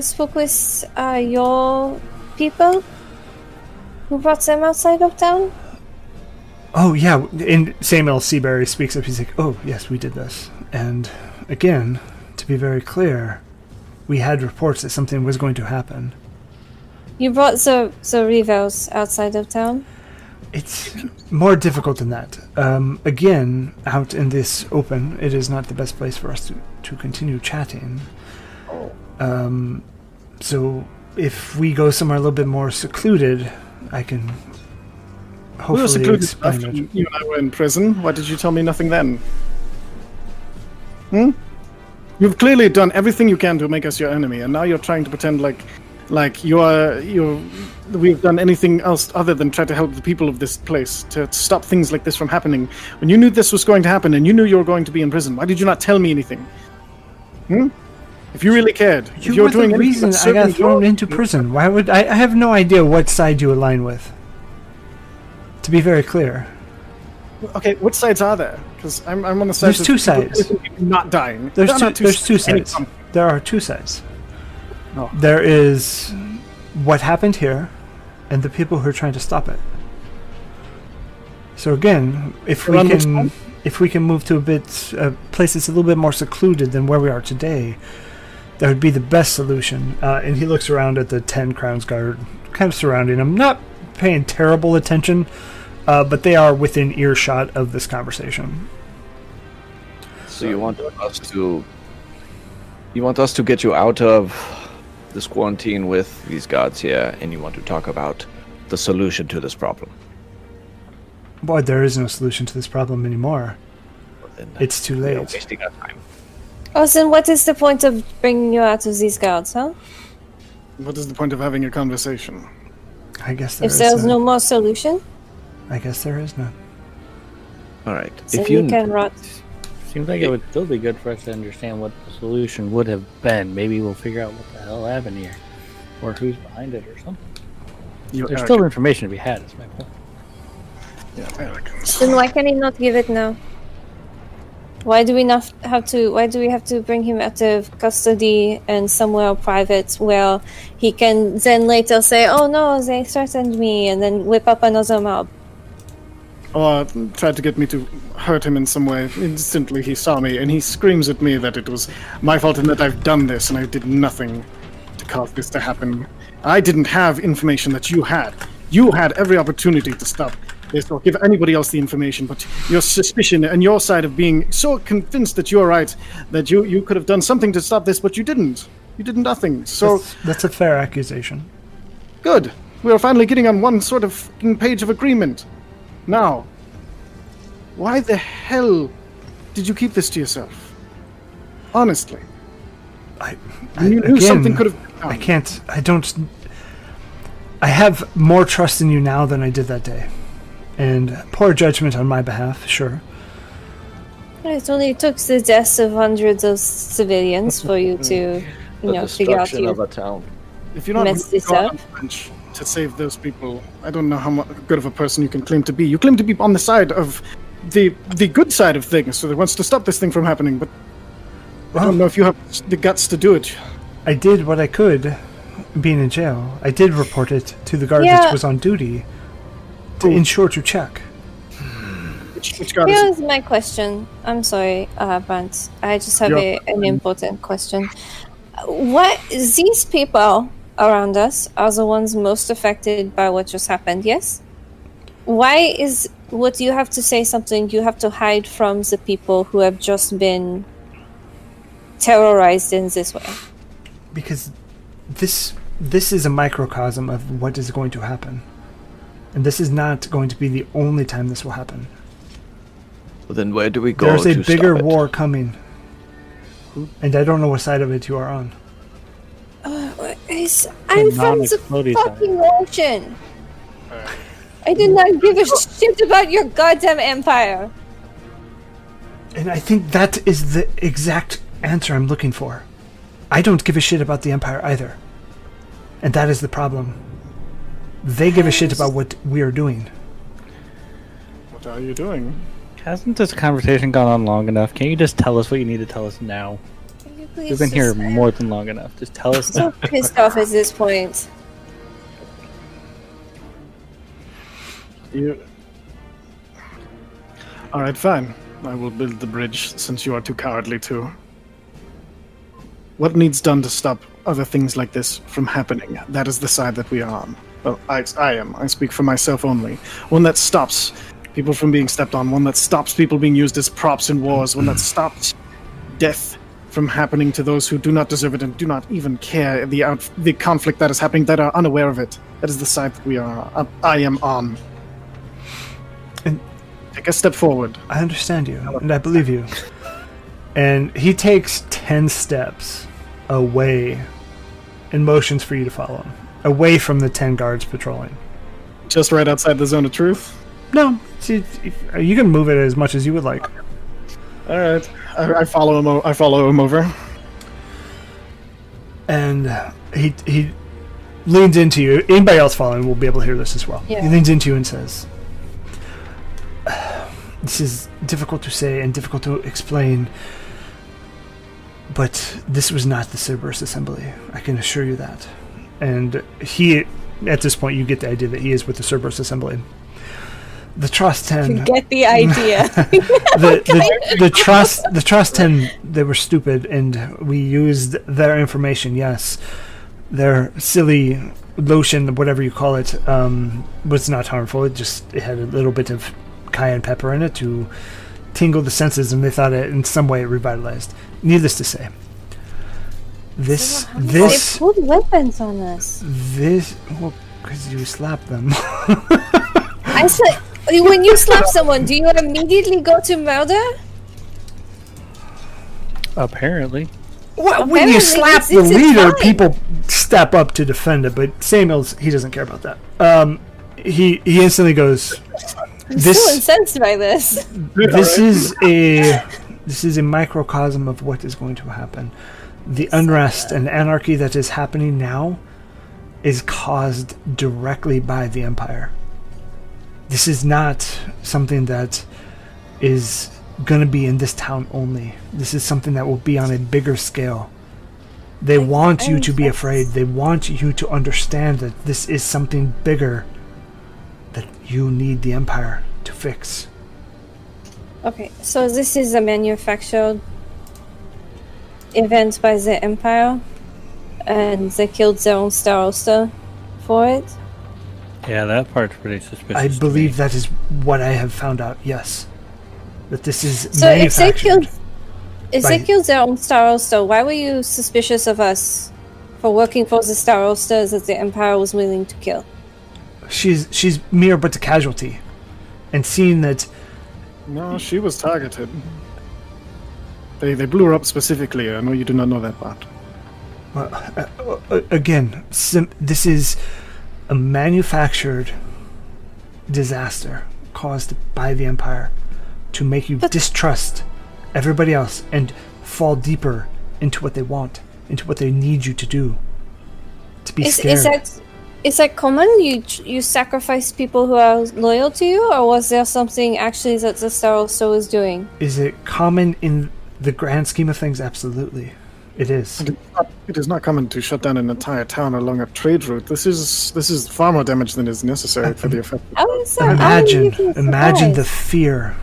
spoke with your people? Who brought them outside of town? Oh yeah, and Samuel Seabury speaks up. He's like, "Oh yes, we did this." And again, to be very clear, we had reports that something was going to happen. You brought the revels outside of town? It's more difficult than that. Again, out in this open, it is not the best place for us to continue chatting. So if we go somewhere a little bit more secluded, I can hopefully explain it. You and I were in prison. Why did you tell me nothing then? You've clearly done everything you can to make us your enemy, and now you're trying to pretend like we've done anything else other than try to help the people of this place to stop things like this from happening. When you knew this was going to happen and you knew you were going to be in prison, why did you not tell me anything? If you really cared, if you were doing the reason I got thrown into prison. Why would I have no idea what side you align with? To be very clear. Okay, what sides are there? Because I'm on the side. There's two sides. Not dying. There's two sides. There are two sides. No. There is what happened here and the people who are trying to stop it. So again, if we can move to a place that's a little bit more secluded than where we are today, that would be the best solution. And he looks around at the 10 crowns guard kind of surrounding him, not paying terrible attention, but they are within earshot of this conversation. So you want us to get you out of this quarantine with these guards here, and you want to talk about the solution to this problem. Boy, there is no solution to this problem anymore. Well, it's too late. We're wasting our time. Oh, so what is the point of bringing you out of these guards, huh? What is the point of having a conversation? I guess there's no more solution? I guess there is none. Alright. So if you can rot. Seems like it would still be good for us to understand what the solution would have been. Maybe we'll figure out what the hell happened here, or who's behind it, or something. There's still information to be had, is my point. Then why can he not give it now? Why do we not have to? Why do we have to bring him out of custody and somewhere private where he can then later say, "Oh no, they threatened me," and then whip up another mob? Or tried to get me to hurt him in some way. Instantly, he saw me and he screams at me that it was my fault and that I've done this and I did nothing to cause this to happen. I didn't have information that you had. You had every opportunity to stop this or give anybody else the information, but your suspicion and your side of being so convinced that you're right, that you could have done something to stop this, but you didn't. You did nothing. So that's a fair accusation. Good. We're finally getting on one sort of page of agreement. Now, why the hell did you keep this to yourself? Honestly. You knew something could have been done. I have more trust in you now than I did that day. And poor judgment on my behalf, sure. It only took the deaths of hundreds of civilians for you to, figure out if you don't mess this up. To save those people, I don't know how good of a person you can claim to be. You claim to be on the side of the good side of things, so that wants to stop this thing from happening, but I don't know if you have the guts to do it. I did what I could, being in jail. I did report it to the guard that was on duty to ensure to check. Here's my question. I'm sorry, Brant. I just have an important question. What these people around us are the ones most affected by what just happened, yes? Why is what you have to say something you have to hide from the people who have just been terrorized in this way? Because this is a microcosm of what is going to happen. And this is not going to be the only time this will happen. Well, then where do we go? There's a bigger war coming. And I don't know what side of it you are on. I'm from the fucking ocean. I did not give a shit about your goddamn empire. And I think that is the exact answer I'm looking for. I don't give a shit about the empire either. And that is the problem. They give a shit about what we are doing. What are you doing? Hasn't this conversation gone on long enough? Can't you just tell us what you need to tell us now? We've been here more than long enough. Just tell us. I'm so pissed off at this point. All right, fine. I will build the bridge since you are too cowardly to. What needs done to stop other things like this from happening? That is the side that we are on. Well, I am. I speak for myself only. One that stops people from being stepped on. One that stops people being used as props in wars. One that stops death from happening to those who do not deserve it and do not even care the conflict that is happening, that are unaware of it. That is the side that we are. I am on. And take a step forward. I understand you, and I believe you. And he takes 10 steps away and motions for you to follow him. Away from the 10 guards patrolling. Just right outside the zone of truth? No. See, you can move it as much as you would like. All right, I follow him. I follow him over, and he leans into you. Anybody else following will be able to hear this as well. Yeah. He leans into you and says, "This is difficult to say and difficult to explain, but this was not the Cerberus Assembly. I can assure you that." And he, at this point, you get the idea that he is with the Cerberus Assembly. The Trosten get the idea. The Trosten, they were stupid and we used their information, yes. Their silly lotion, whatever you call it, was not harmful. It had a little bit of cayenne pepper in it to tingle the senses, and they thought it in some way it revitalized. Needless to say. They pulled weapons on us. Well, because you slapped them. I said, when you slap someone, do you immediately go to murder? Apparently. Well, when you slap the leader, people step up to defend it, but Samuel's, he doesn't care about that. He instantly goes, I'm so incensed by this. This is a This is a microcosm of what is going to happen. The unrest and anarchy that is happening now is caused directly by the Empire. This is not something that is going to be in this town only. This is something that will be on a bigger scale. They want you to be afraid. They want you to understand that this is something bigger that you need the Empire to fix. Okay, so this is a manufactured event by the Empire, and they killed their own Starosta for it? Yeah, that part's pretty suspicious. I believe that is what I have found out, yes. That this is manufactured. If they killed their own Starosta, why were you suspicious of us for working for the Starostas that the Empire was willing to kill? She's mere but a casualty. And seeing that... No, she was targeted. They blew her up specifically. I know you do not know that part. Well, again, this is a manufactured disaster caused by the Empire to make you distrust everybody else and fall deeper into what they want, into what they need you to do. To be scared. Is that common? You sacrifice people who are loyal to you, or was there something actually that the Starosta was doing? Is it common in the grand scheme of things? Absolutely, it is. It is not common to shut down an entire town along a trade route. This is far more damage than is necessary for the effect. Imagine the fear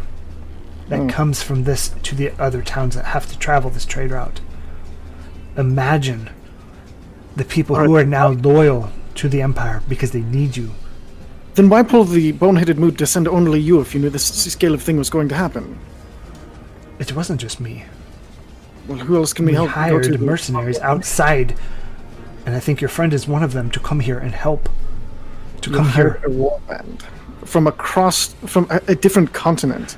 that comes from this to the other towns that have to travel this trade route. Imagine the people who are now loyal to the Empire because they need you. Then why pull the boneheaded move to send only you if you knew this scale of thing was going to happen? It wasn't just me. Well, who else can we help? We hired mercenaries outside, and I think your friend is one of them, to come here and help. To come here, a war band from a different continent.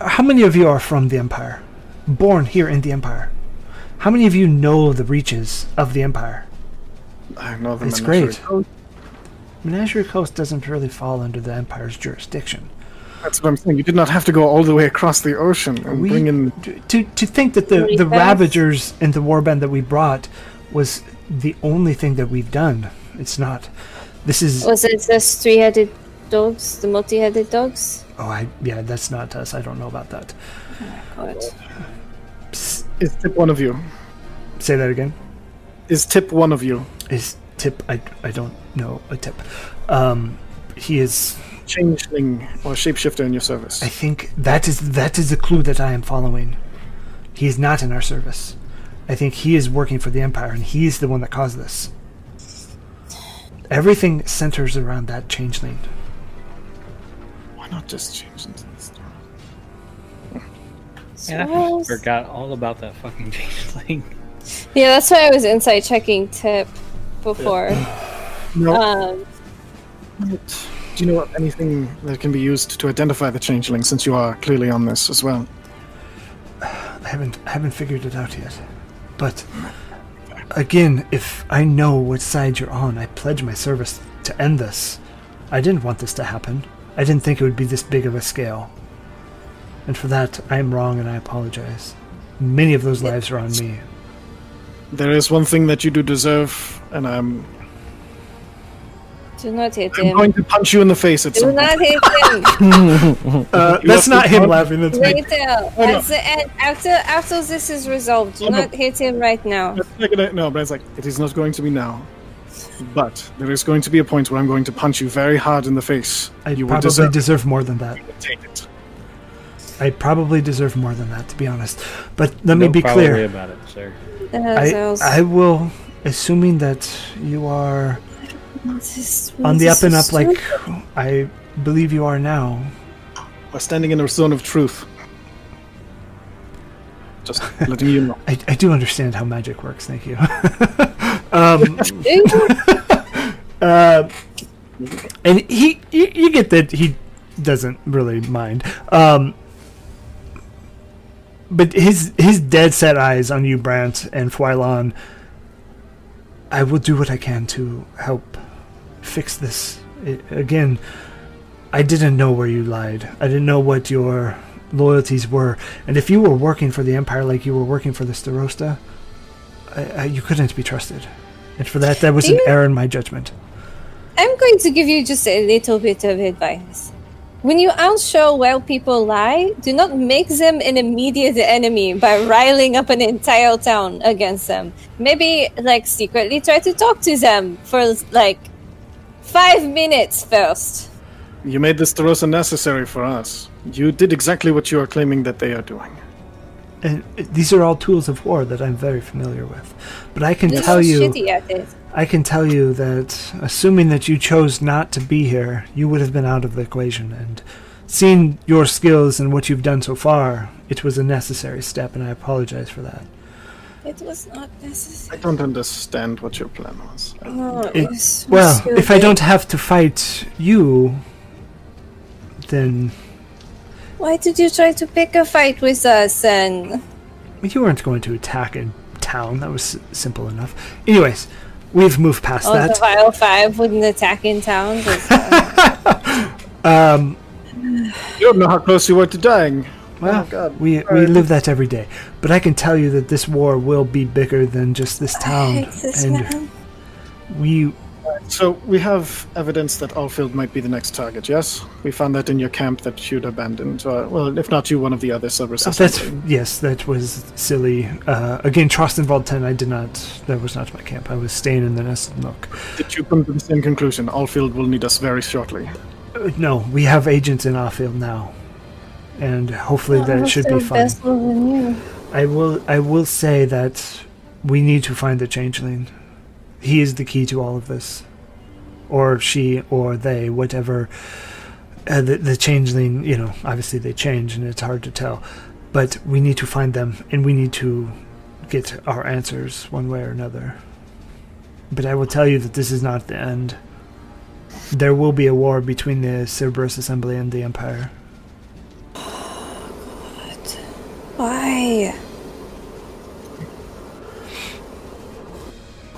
How many of you are from the Empire? Born here in the Empire? How many of you know the reaches of the Empire? I know the Menagerie Coast. Menagerie Coast doesn't really fall under the Empire's jurisdiction. That's what I'm saying. You did not have to go all the way across the ocean and bring in... To think that the Ravagers and the Warband that we brought was the only thing that we've done. It's not. This is... Was it those three-headed dogs? The multi-headed dogs? Oh, yeah, that's not us. I don't know about that. Oh, my God. Is Tip one of you? Say that again? Is Tip one of you? Is Tip... I don't know a Tip. He is... Changeling or shapeshifter in your service. I think that is the clue that I am following. He is not in our service. I think he is working for the Empire, and he is the one that caused this. Everything centers around that changeling. Why not just changelings in this town? Yeah, I forgot all about that fucking changeling. Yeah, that's why I was inside checking Tip before. Nope. Do you know of anything that can be used to identify the changeling, since you are clearly on this as well? I haven't figured it out yet. But again, if I know what side you're on, I pledge my service to end this. I didn't want this to happen. I didn't think it would be this big of a scale. And for that, I am wrong, and I apologize. Many of those lives are on me. There is one thing that you do deserve, and I'm going to punch you in the face at some point. Do not hit him. That's not him laughing. That's me. That's the end. After this is resolved, do not hit him right now. No, Brant's like, it is not going to be now. But there is going to be a point where I'm going to punch you very hard in the face. I probably deserve more than that. I probably deserve more than that, to be honest. But let me be clear. About it, sir. I will, assuming that you are... on the up and up, like I believe you are now. We're standing in a zone of truth. Just letting you know. I do understand how magic works, thank you. And you get that he doesn't really mind. But his dead set eyes on you, Brant and Fwylon. I will do what I can to help fix this. Again, I didn't know where you lied. I didn't know what your loyalties were. And if you were working for the Empire like you were working for the Starosta, you couldn't be trusted. And for that, that was an error in my judgment. I'm going to give you just a little bit of advice. When you aren't sure where people lie, do not make them an immediate enemy by riling up an entire town against them. Maybe, like, secretly try to talk to them for, like, 5 minutes first. You made the Starosta necessary for us. You did exactly what you are claiming that they are doing. And these are all tools of war that I'm very familiar with. But I can tell you... I can tell you that, assuming that you chose not to be here, you would have been out of the equation, and seeing your skills and what you've done so far, it was a necessary step, and I apologize for that. It was not necessary. I don't understand what your plan was. No, it was so stupid. If I don't have to fight you, then... Why did you try to pick a fight with us, then? You weren't going to attack a town. That was simple enough. Anyways... We've moved past that. Also, Vile 5 wouldn't attack in town. You don't know how close you were to dying. Well, oh God. We live that every day. But I can tell you that this war will be bigger than just this town. I hate this man. So we have evidence that Allfield might be the next target, yes? We found that in your camp that you'd abandoned. Well, if not you, one of the other Cerberus Assembly. Yes, that was silly. Again, Trostenwald 10, I did not... That was not my camp. I was staying in the Nest Nook. Did you come to the same conclusion? Allfield will need us very shortly. No, we have agents in Allfield now. And hopefully that should be fine. I will say that we need to find the Changeling. He is the key to all of this. Or she, or they, whatever. The Changeling, you know, obviously they change and it's hard to tell. But we need to find them, and we need to get our answers one way or another. But I will tell you that this is not the end. There will be a war between the Cerberus Assembly and the Empire. Oh, God. Why?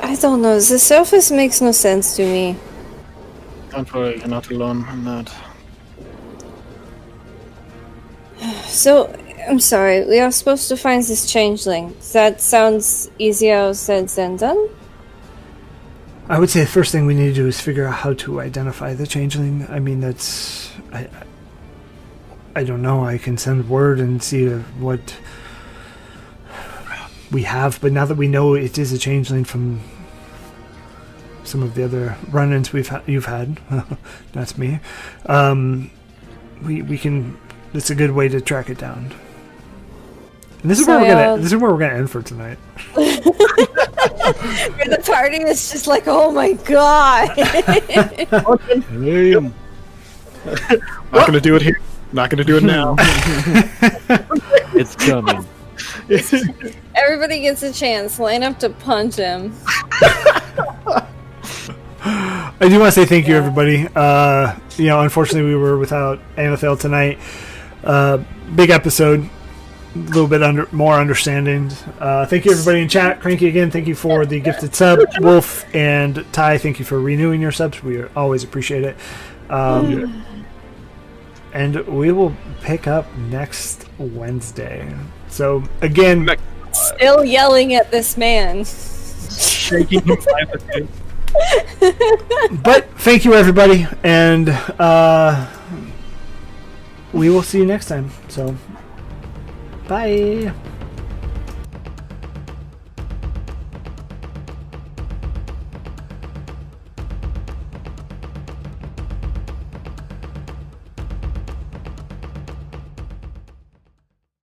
I don't know. The surface makes no sense to me. Don't worry, you're not alone on that. So, I'm sorry. We are supposed to find this changeling. That sounds easier said than done? I would say the first thing we need to do is figure out how to identify the changeling. I mean, that's... I don't know. I can send word and see what we have, but now that we know it is a changeling from... some of the other run-ins you've had, that's me. We can. It's a good way to track it down. And this is where we're gonna end for tonight. The party is just like, oh my God. I'm not gonna do it here. Not gonna do it now. It's coming. Everybody gets a chance. Line up to punch him. I do want to say thank you, everybody. You know, unfortunately, we were without Amethyst tonight. Big episode, a little bit more understanding. Thank you, everybody in chat. Cranky again, thank you for the gifted sub. Wolf and Ty, thank you for renewing your subs. We always appreciate it. And we will pick up next Wednesday. So again, still yelling at this man. Shaking him privately. But thank you, everybody, and we will see you next time. So, bye.